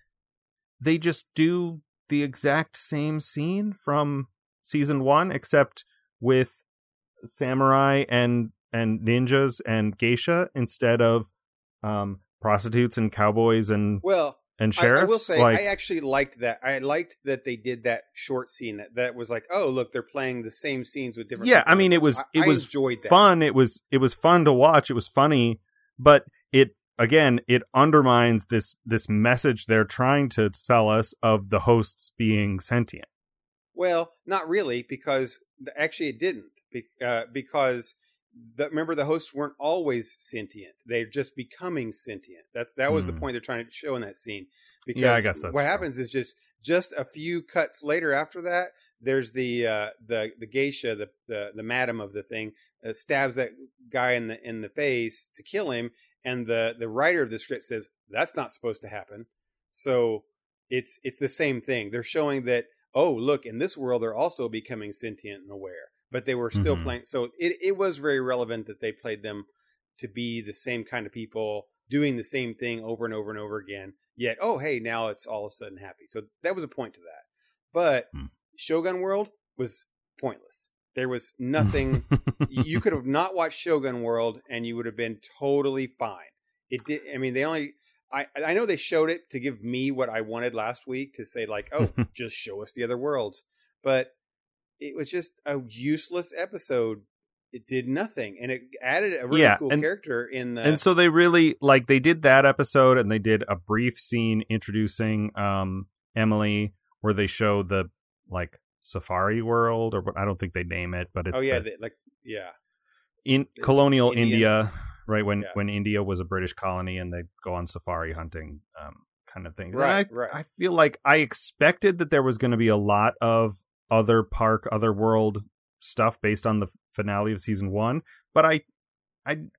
they just do the exact same scene from season one, except with samurai and ninjas and geisha instead of prostitutes and cowboys and sheriffs. I will say, like, I actually liked that. I liked that they did that short scene that was like, oh, look, they're playing the same scenes with different. Yeah, people. I mean, it was enjoyed that. Fun. It was fun to watch. It was funny, but it. Again, it undermines this message they're trying to sell us of the hosts being sentient. Well, not really, because actually it didn't. Because remember, the hosts weren't always sentient; they're just becoming sentient. That was the point they're trying to show in that scene. Because yeah, I guess that's what happens is just a few cuts later after that, there's the geisha, the madam of the thing, stabs that guy in the face to kill him. And the writer of the script says, that's not supposed to happen. So it's the same thing. They're showing that, oh, look, in this world, they're also becoming sentient and aware, but they were still playing. So it was very relevant that they played them to be the same kind of people doing the same thing over and over and over again. Yet, oh, hey, now it's all of a sudden happy. So that was a point to that. But Shogun World was pointless. There was nothing. You could have not watched Shogun World and you would have been totally fine. It did. I mean, they only. I know they showed it to give me what I wanted last week to say, like, oh, just show us the other worlds. But it was just a useless episode. It did nothing. And it added a really cool character in the... And so they really, like, they did that episode and they did a brief scene introducing Emily where they show the, like, Safari World or what. I don't think they name it, but it's... Oh, yeah. In it's colonial India... Right, when India was a British colony and they go on safari hunting kind of thing. Right, right. I feel like I expected that there was going to be a lot of other world stuff based on the finale of season one, but I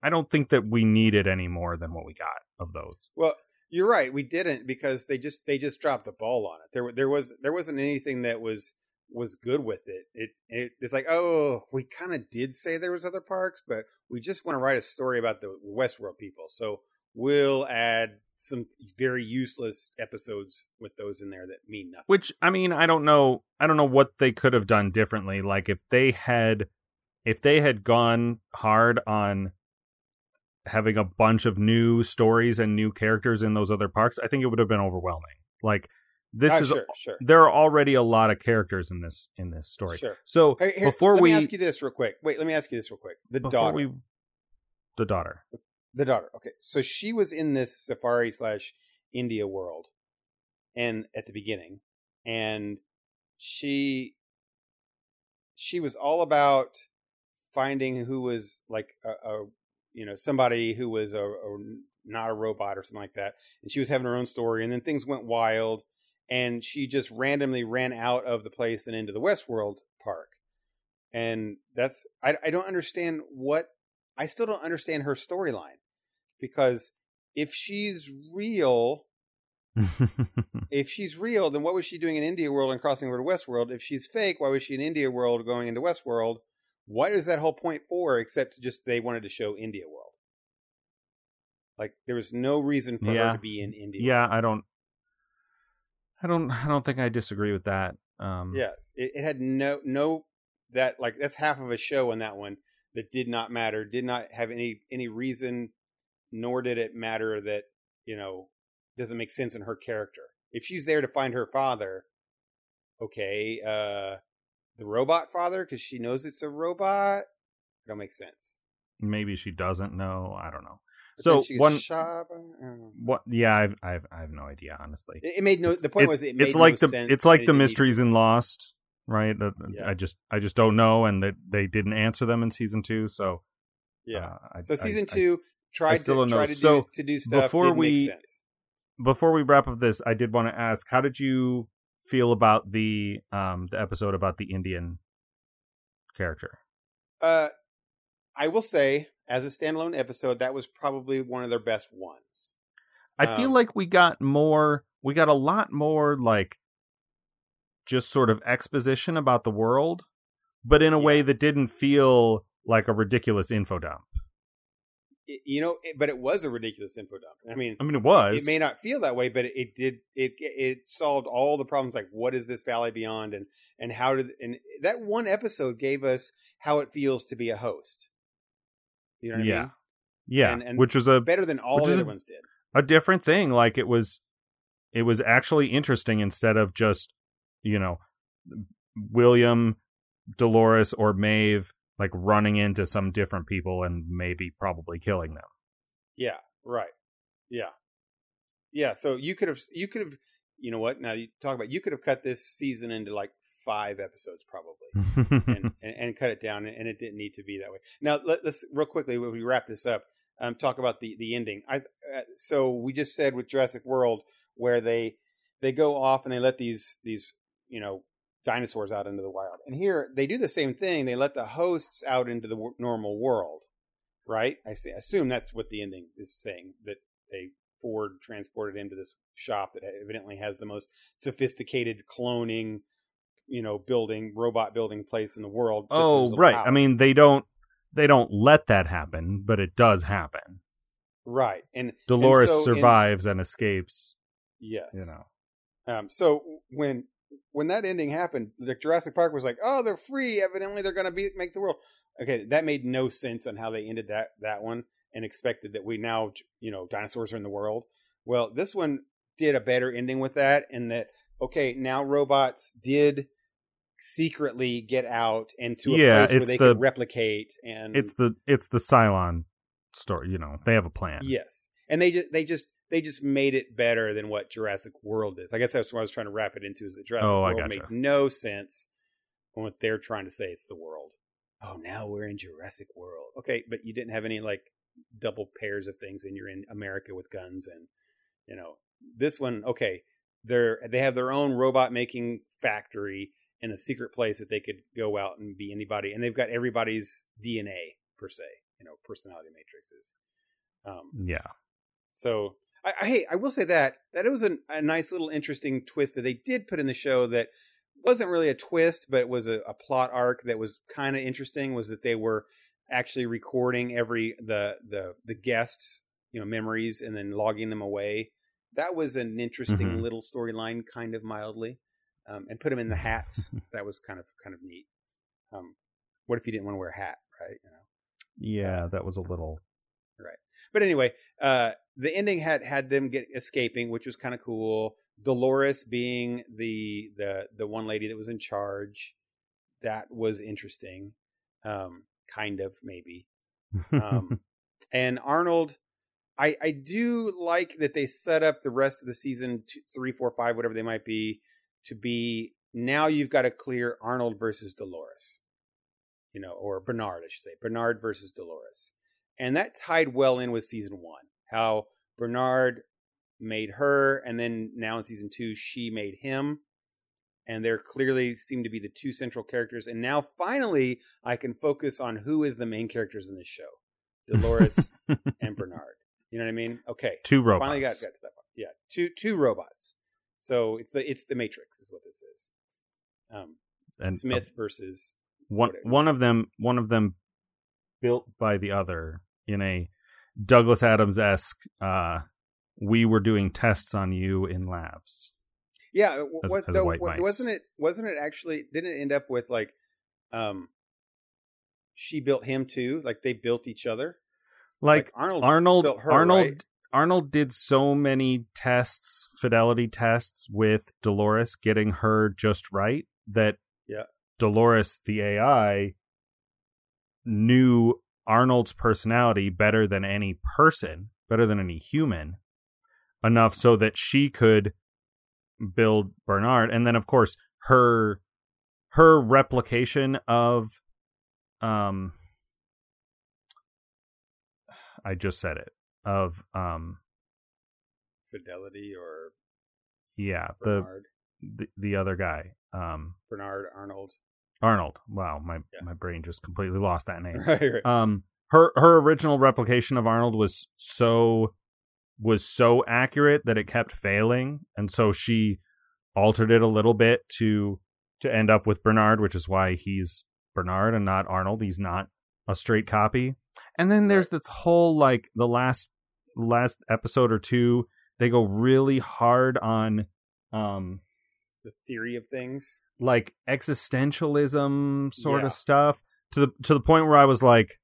don't think that we needed any more than what we got of those. Well, you're right, we didn't, because they just dropped the ball on it. There wasn't anything that was good with it. It's like, oh, we kind of did say there was other parks, but we just want to write a story about the Westworld people, so we'll add some very useless episodes with those in there that mean nothing. Which, I mean, I don't know what they could have done differently. Like, if they had gone hard on having a bunch of new stories and new characters in those other parks, I think it would have been overwhelming. Like, this is sure. There are already a lot of characters in this story. Sure. So let me ask you this real quick. The daughter. Okay. So she was in this safari / India world, and at the beginning, and she was all about finding who was like a somebody who was a not a robot or something like that, and she was having her own story, and then things went wild. And she just randomly ran out of the place and into the Westworld park. And that's, I still don't understand her storyline, because if she's real, then what was she doing in India world and crossing over to Westworld? If she's fake, why was she in India world going into Westworld? What is that whole point for, except just they wanted to show India world? Like, there was no reason for her to be in India. Yeah. I don't think I disagree with that. It had no that, like, that's half of a show in that one that did not matter, did not have any reason, nor did it matter that, you know, doesn't make sense in her character. If she's there to find her father, okay, the robot father, because she knows it's a robot, it don't make sense. Maybe she doesn't know. I don't know. So one, what? Yeah, I have no idea, honestly. It made no. The point was, it made it's like no the sense. It's like the mysteries in Lost, right? I just don't know, and that they didn't answer them in season 2. So so season 2 tried to do stuff. Before we wrap up this, I did want to ask: how did you feel about the episode about the Indian character? I will say, as a standalone episode, that was probably one of their best ones. I feel like we got a lot more like just sort of exposition about the world, but in a way that didn't feel like a ridiculous info dump. But it was a ridiculous info dump. I mean, it was. It may not feel that way, but it did. It solved all the problems. Like, what is this valley beyond, and how did, and that one episode gave us how it feels to be a host. You know what I mean? Yeah. And which was better than all the other ones did. A different thing. Like, it was actually interesting, instead of just, you know, William, Dolores, or Maeve, like, running into some different people and maybe probably killing them. Yeah. Right. Yeah. Yeah. So you could have, you know what, now you talk about, you could have cut this season into like 5 episodes probably and cut it down, and it didn't need to be that way. Now let's real quickly, when we wrap this up, talk about the ending. So we just said with Jurassic World, where they go off and they let these, you know, dinosaurs out into the wild, and here they do the same thing. They let the hosts out into the normal world, right? I assume that's what the ending is saying, that they Ford transported him to this shop that evidently has the most sophisticated cloning, you know, building, robot building place in the world. Oh, right. House. I mean, they don't let that happen, but it does happen. Right. And Dolores survives and escapes. Yes. You know. So when that ending happened, the Jurassic Park was like, oh, they're free. Evidently, they're going to make the world. Okay. That made no sense on how they ended that one and expected that we now, you know, dinosaurs are in the world. Well, this one did a better ending with that. And that, okay, now robots did secretly get out into a place where they can replicate. And it's the Cylon story. You know, they have a plan. Yes. And they just made it better than what Jurassic World is. I guess that's what I was trying to wrap it into, is that Jurassic World made no sense on what they're trying to say. It's the world. Oh, now we're in Jurassic World. Okay, but you didn't have any like double pairs of things, and you're in America with guns, and you know, this one, okay, they have their own robot making factory in a secret place that they could go out and be anybody, and they've got everybody's DNA per se, you know, personality matrices. So I will say that it was a nice little interesting twist that they did put in the show that wasn't really a twist, but it was a plot arc that was kind of interesting. Was that they were actually recording the guests, you know, memories and then logging them away. That was an interesting little storyline, kind of mildly, and put them in the hats. That was kind of neat. What if you didn't want to wear a hat, right? You know? Yeah, that was a little right. But anyway, the ending had them escaping, which was kind of cool. Dolores being the one lady that was in charge. That was interesting. Kind of, maybe. And Arnold, I do like that they set up the rest of the season 2, 3, 4, 5, whatever they might be, to be now you've got to clear Arnold versus Dolores, you know, or Bernard, I should say, Bernard versus Dolores. And that tied well in with season 1, how Bernard made her. And then now in season 2, she made him. And they're clearly seem to be the two central characters. And now finally I can focus on who is the main characters in this show, Dolores and Bernard. You know what I mean? Okay. 2 robots. Finally got to that point. Yeah. Two robots. So it's the Matrix is what this is. And Smith versus one of them built by the other in a Douglas Adams-esque, we were doing tests on you in labs. Yeah, wasn't it actually? Didn't it end up with like, she built him too? Like they built each other. Like Arnold built her, right? Arnold did so many tests, fidelity tests with Dolores, getting her just right that Dolores, the AI, knew Arnold's personality better than any person, better than any human, enough so that she could build Bernard. And then of course her replication of I just said it, of fidelity or Bernard. The other guy, Bernard Arnold. Wow, my brain just completely lost that name. Right. Her original replication of Arnold was so accurate that it kept failing, and so she altered it a little bit to end up with Bernard, which is why he's Bernard and not Arnold. He's not a straight copy. And then there's this whole, like, the last episode or two, they go really hard on the theory of things, like existentialism sort of stuff, to the point where I was like,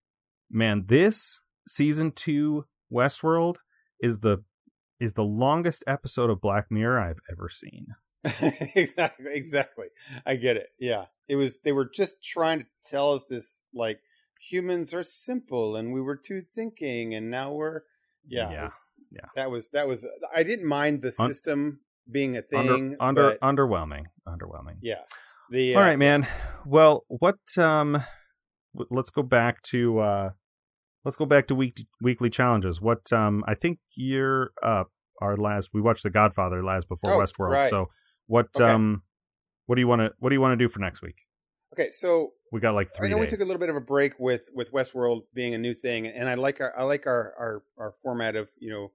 man, this season 2 Westworld is the longest episode of Black Mirror I've ever seen. Exactly. I get it. Yeah. It was, they were just trying to tell us this, like, humans are simple and we were too thinking and now we're that was I didn't mind the system being a thing, underwhelming. All right, man. Well, what let's go back to weekly challenges. What I think you're up. We watched The Godfather last before Westworld. Right. So what do you want to do for next week? Okay, so we got like 3 days. I know we took a little bit of a break with Westworld being a new thing, and I like our format of, you know,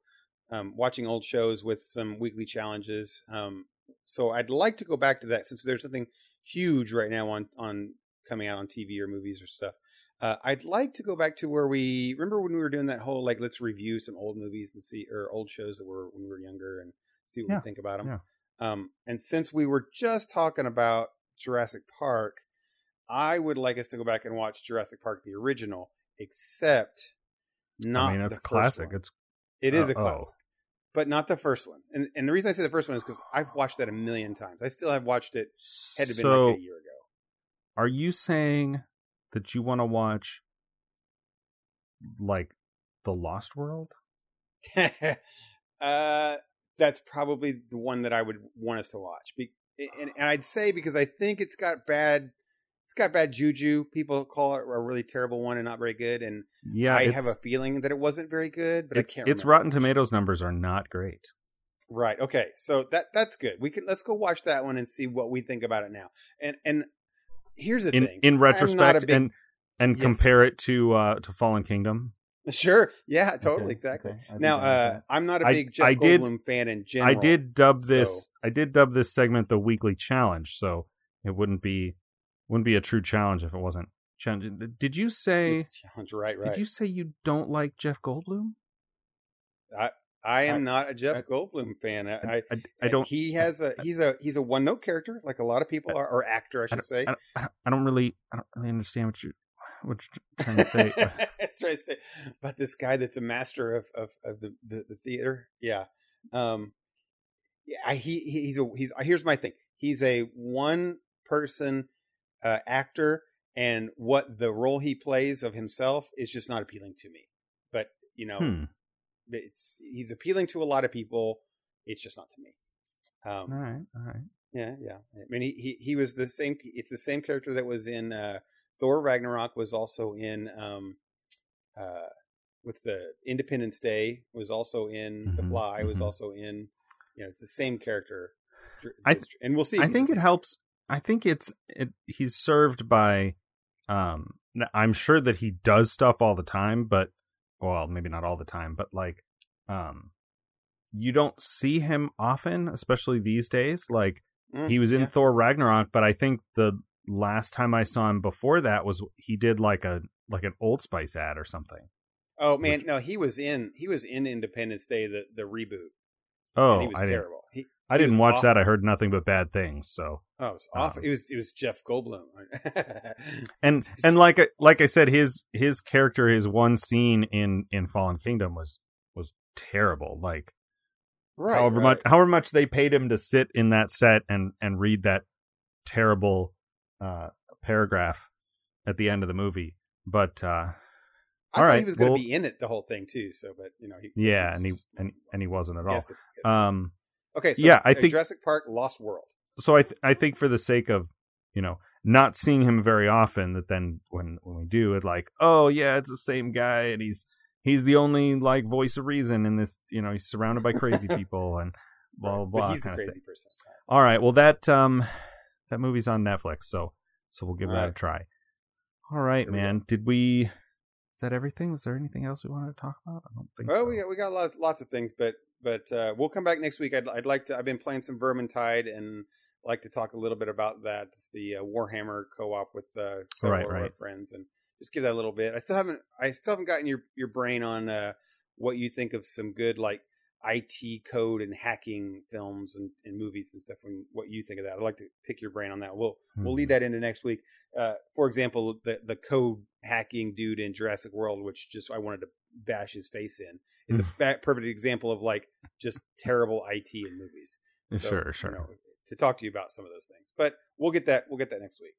watching old shows with some weekly challenges. So I'd like to go back to that since there's something huge right now on coming out on TV or movies or stuff. I'd like to go back to where we remember when we were doing that whole, like, let's review some old movies and see, or old shows that were when we were younger and see what we think about them. Yeah. And since we were just talking about Jurassic Park, I would like us to go back and watch Jurassic Park, the original, except not the first one. I mean, it's a classic. It is a classic, but not the first one. And the reason I say the first one is because I've watched that a million times. I still have watched it. Had to been like a year ago. Are you saying that you want to watch, like, The Lost World? That's probably the one that I would want us to watch. And I'd say because I think it's got bad juju. People call it a really terrible one and not very good. And yeah, I have a feeling that it wasn't very good, but I can't remember. Its Rotten Tomatoes numbers are not great. Right. Okay. So that's good. Let's go watch that one and see what we think about it now. And here's the thing. In retrospect, and compare it to Fallen Kingdom. Sure. Yeah, totally. Okay, exactly. Okay. Now, I'm not a big Jeff Goldblum fan in general. I did dub this segment the weekly challenge, so it wouldn't be a true challenge if it wasn't challenging. Did you say challenge? Right. Did you say you don't like Jeff Goldblum? I am not a Jeff Goldblum fan. I don't. He's a one note character, like a lot of people are, or actor, I should say. I don't really understand what you're trying to say. That's trying to say about this guy that's a master of the theater. Yeah. Here's my thing. He's a one person actor, and what the role he plays of himself is just not appealing to me. But you know, he's appealing to a lot of people. It's just not to me. All right. Yeah. I mean, he was the same. It's the same character that was in Thor Ragnarok, was also in what's the Independence Day, was also in The Fly, was also in, it's the same character. And we'll see. I think it helps. I think he's served by, I'm sure that he does stuff all the time, but, well, maybe not all the time, but like, you don't see him often, especially these days. Like he was in Thor Ragnarok, but I think the last time I saw him before that was he did like an Old Spice ad or something. Oh man, no, he was in Independence Day, the reboot. Oh, and he was terrible. I didn't watch that. I heard nothing but bad things. So it was awful. It was Jeff Goldblum. and like I said, his character, his one scene in Fallen Kingdom was terrible. Like however much they paid him to sit in that set and read that terrible paragraph at the end of the movie, but I thought he was going to be in it the whole thing too. So, but he wasn't at all. Okay, so yeah, I think Jurassic Park, Lost World. So I think for the sake of not seeing him very often, that then when we do it, like, oh yeah, it's the same guy, and he's the only like voice of reason in this. He's surrounded by crazy people and blah blah blah. But he's the crazy person. All right, well that movie's on Netflix, so we'll give that a try. All right, man. Is that everything? Was there anything else we wanted to talk about? I don't think so. Well, we got lots of things, but we'll come back next week. I'd like to. I've been playing some Vermintide and like to talk a little bit about that. It's the Warhammer co-op with several of our friends, and just give that a little bit. I still haven't gotten your brain on what you think of some good like IT code and hacking films and movies and stuff, and what you think of that. I'd like to pick your brain on that. We'll lead that into next week. For example, the code hacking dude in Jurassic World, which just I wanted to bash his face in, is a perfect example of like just terrible IT in movies. So, sure. To talk to you about some of those things, but we'll get that next week.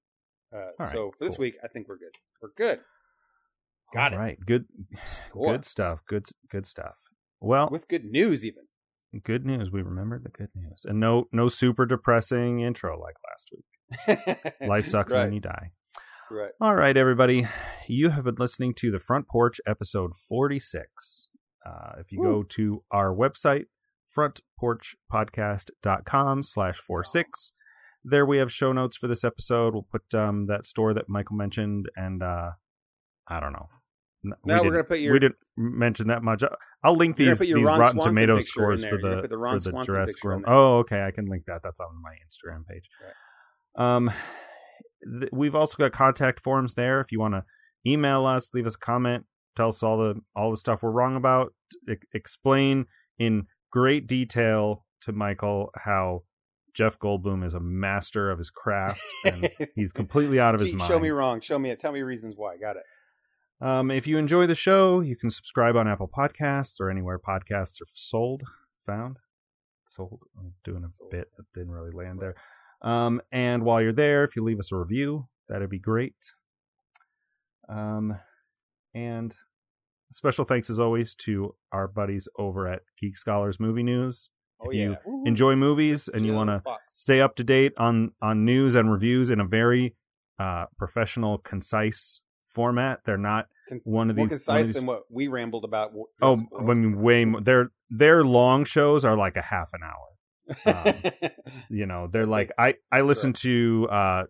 So for this week, I think we're good. Got it. All right. Good. Score. Good stuff. Good stuff. Well, with good news, even good news. We remembered the good news, and no super depressing intro like last week. Life sucks when you die. Right. All right, everybody. You have been listening to The Front Porch, episode 46. If you go to our website, frontporchpodcast.com/46, there we have show notes for this episode. We'll put that store that Michael mentioned, and I don't know. Now we're going to put your... We didn't mention that much. I'll link these Rotten Tomato scores for the Jurassic World. Oh, okay. I can link that. That's on my Instagram page. Right. We've also got contact forms there. If you want to email us, leave us a comment, tell us all the stuff we're wrong about, explain in great detail to Michael how Jeff Goldblum is a master of his craft and he's completely out of his mind. Show me wrong. Show me it. Tell me reasons why. Got it. If you enjoy the show, you can subscribe on Apple Podcasts or anywhere podcasts are sold. I'm doing a bit that didn't really land there. And while you're there, if you leave us a review, that'd be great. And special thanks as always to our buddies over at Geek Scholars Movie News. If you enjoy movies and you want to stay up to date on news and reviews in a very professional, concise format, they're not one of these. More concise than what we rambled about. Oh, I mean, way more. Their long shows are like a half an hour. They're like I listen to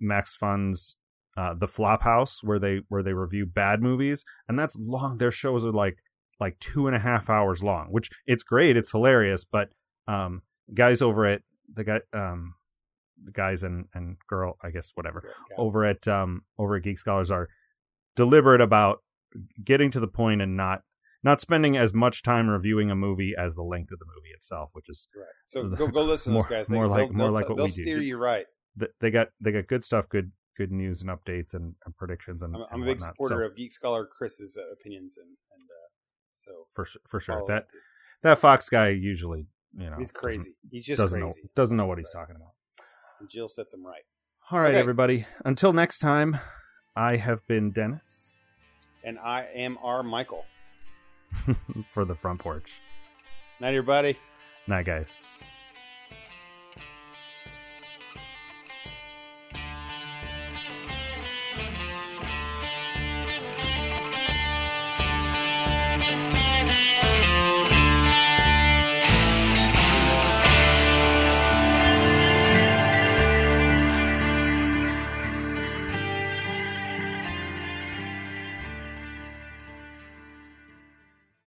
Max Fun's The Flop House where they review bad movies, and that's long. Their shows are like 2.5 hours long, which it's great. It's hilarious. But guys over at the guys and girl, I guess, whatever, over at Geek Scholars are deliberate about getting to the point and not spending as much time reviewing a movie as the length of the movie itself, which is right. So go listen to those guys. They'll steer you right. They got good stuff, good news and updates and predictions. And I'm a big supporter of Geek Scholar Chris's opinions and so for sure that Fox guy usually he's crazy. He's just doesn't know what he's talking about. And Jill sets him right. All right, everybody. Until next time, I have been Dennis, and I am R. Michael for The Front Porch. Night, everybody. Night, guys.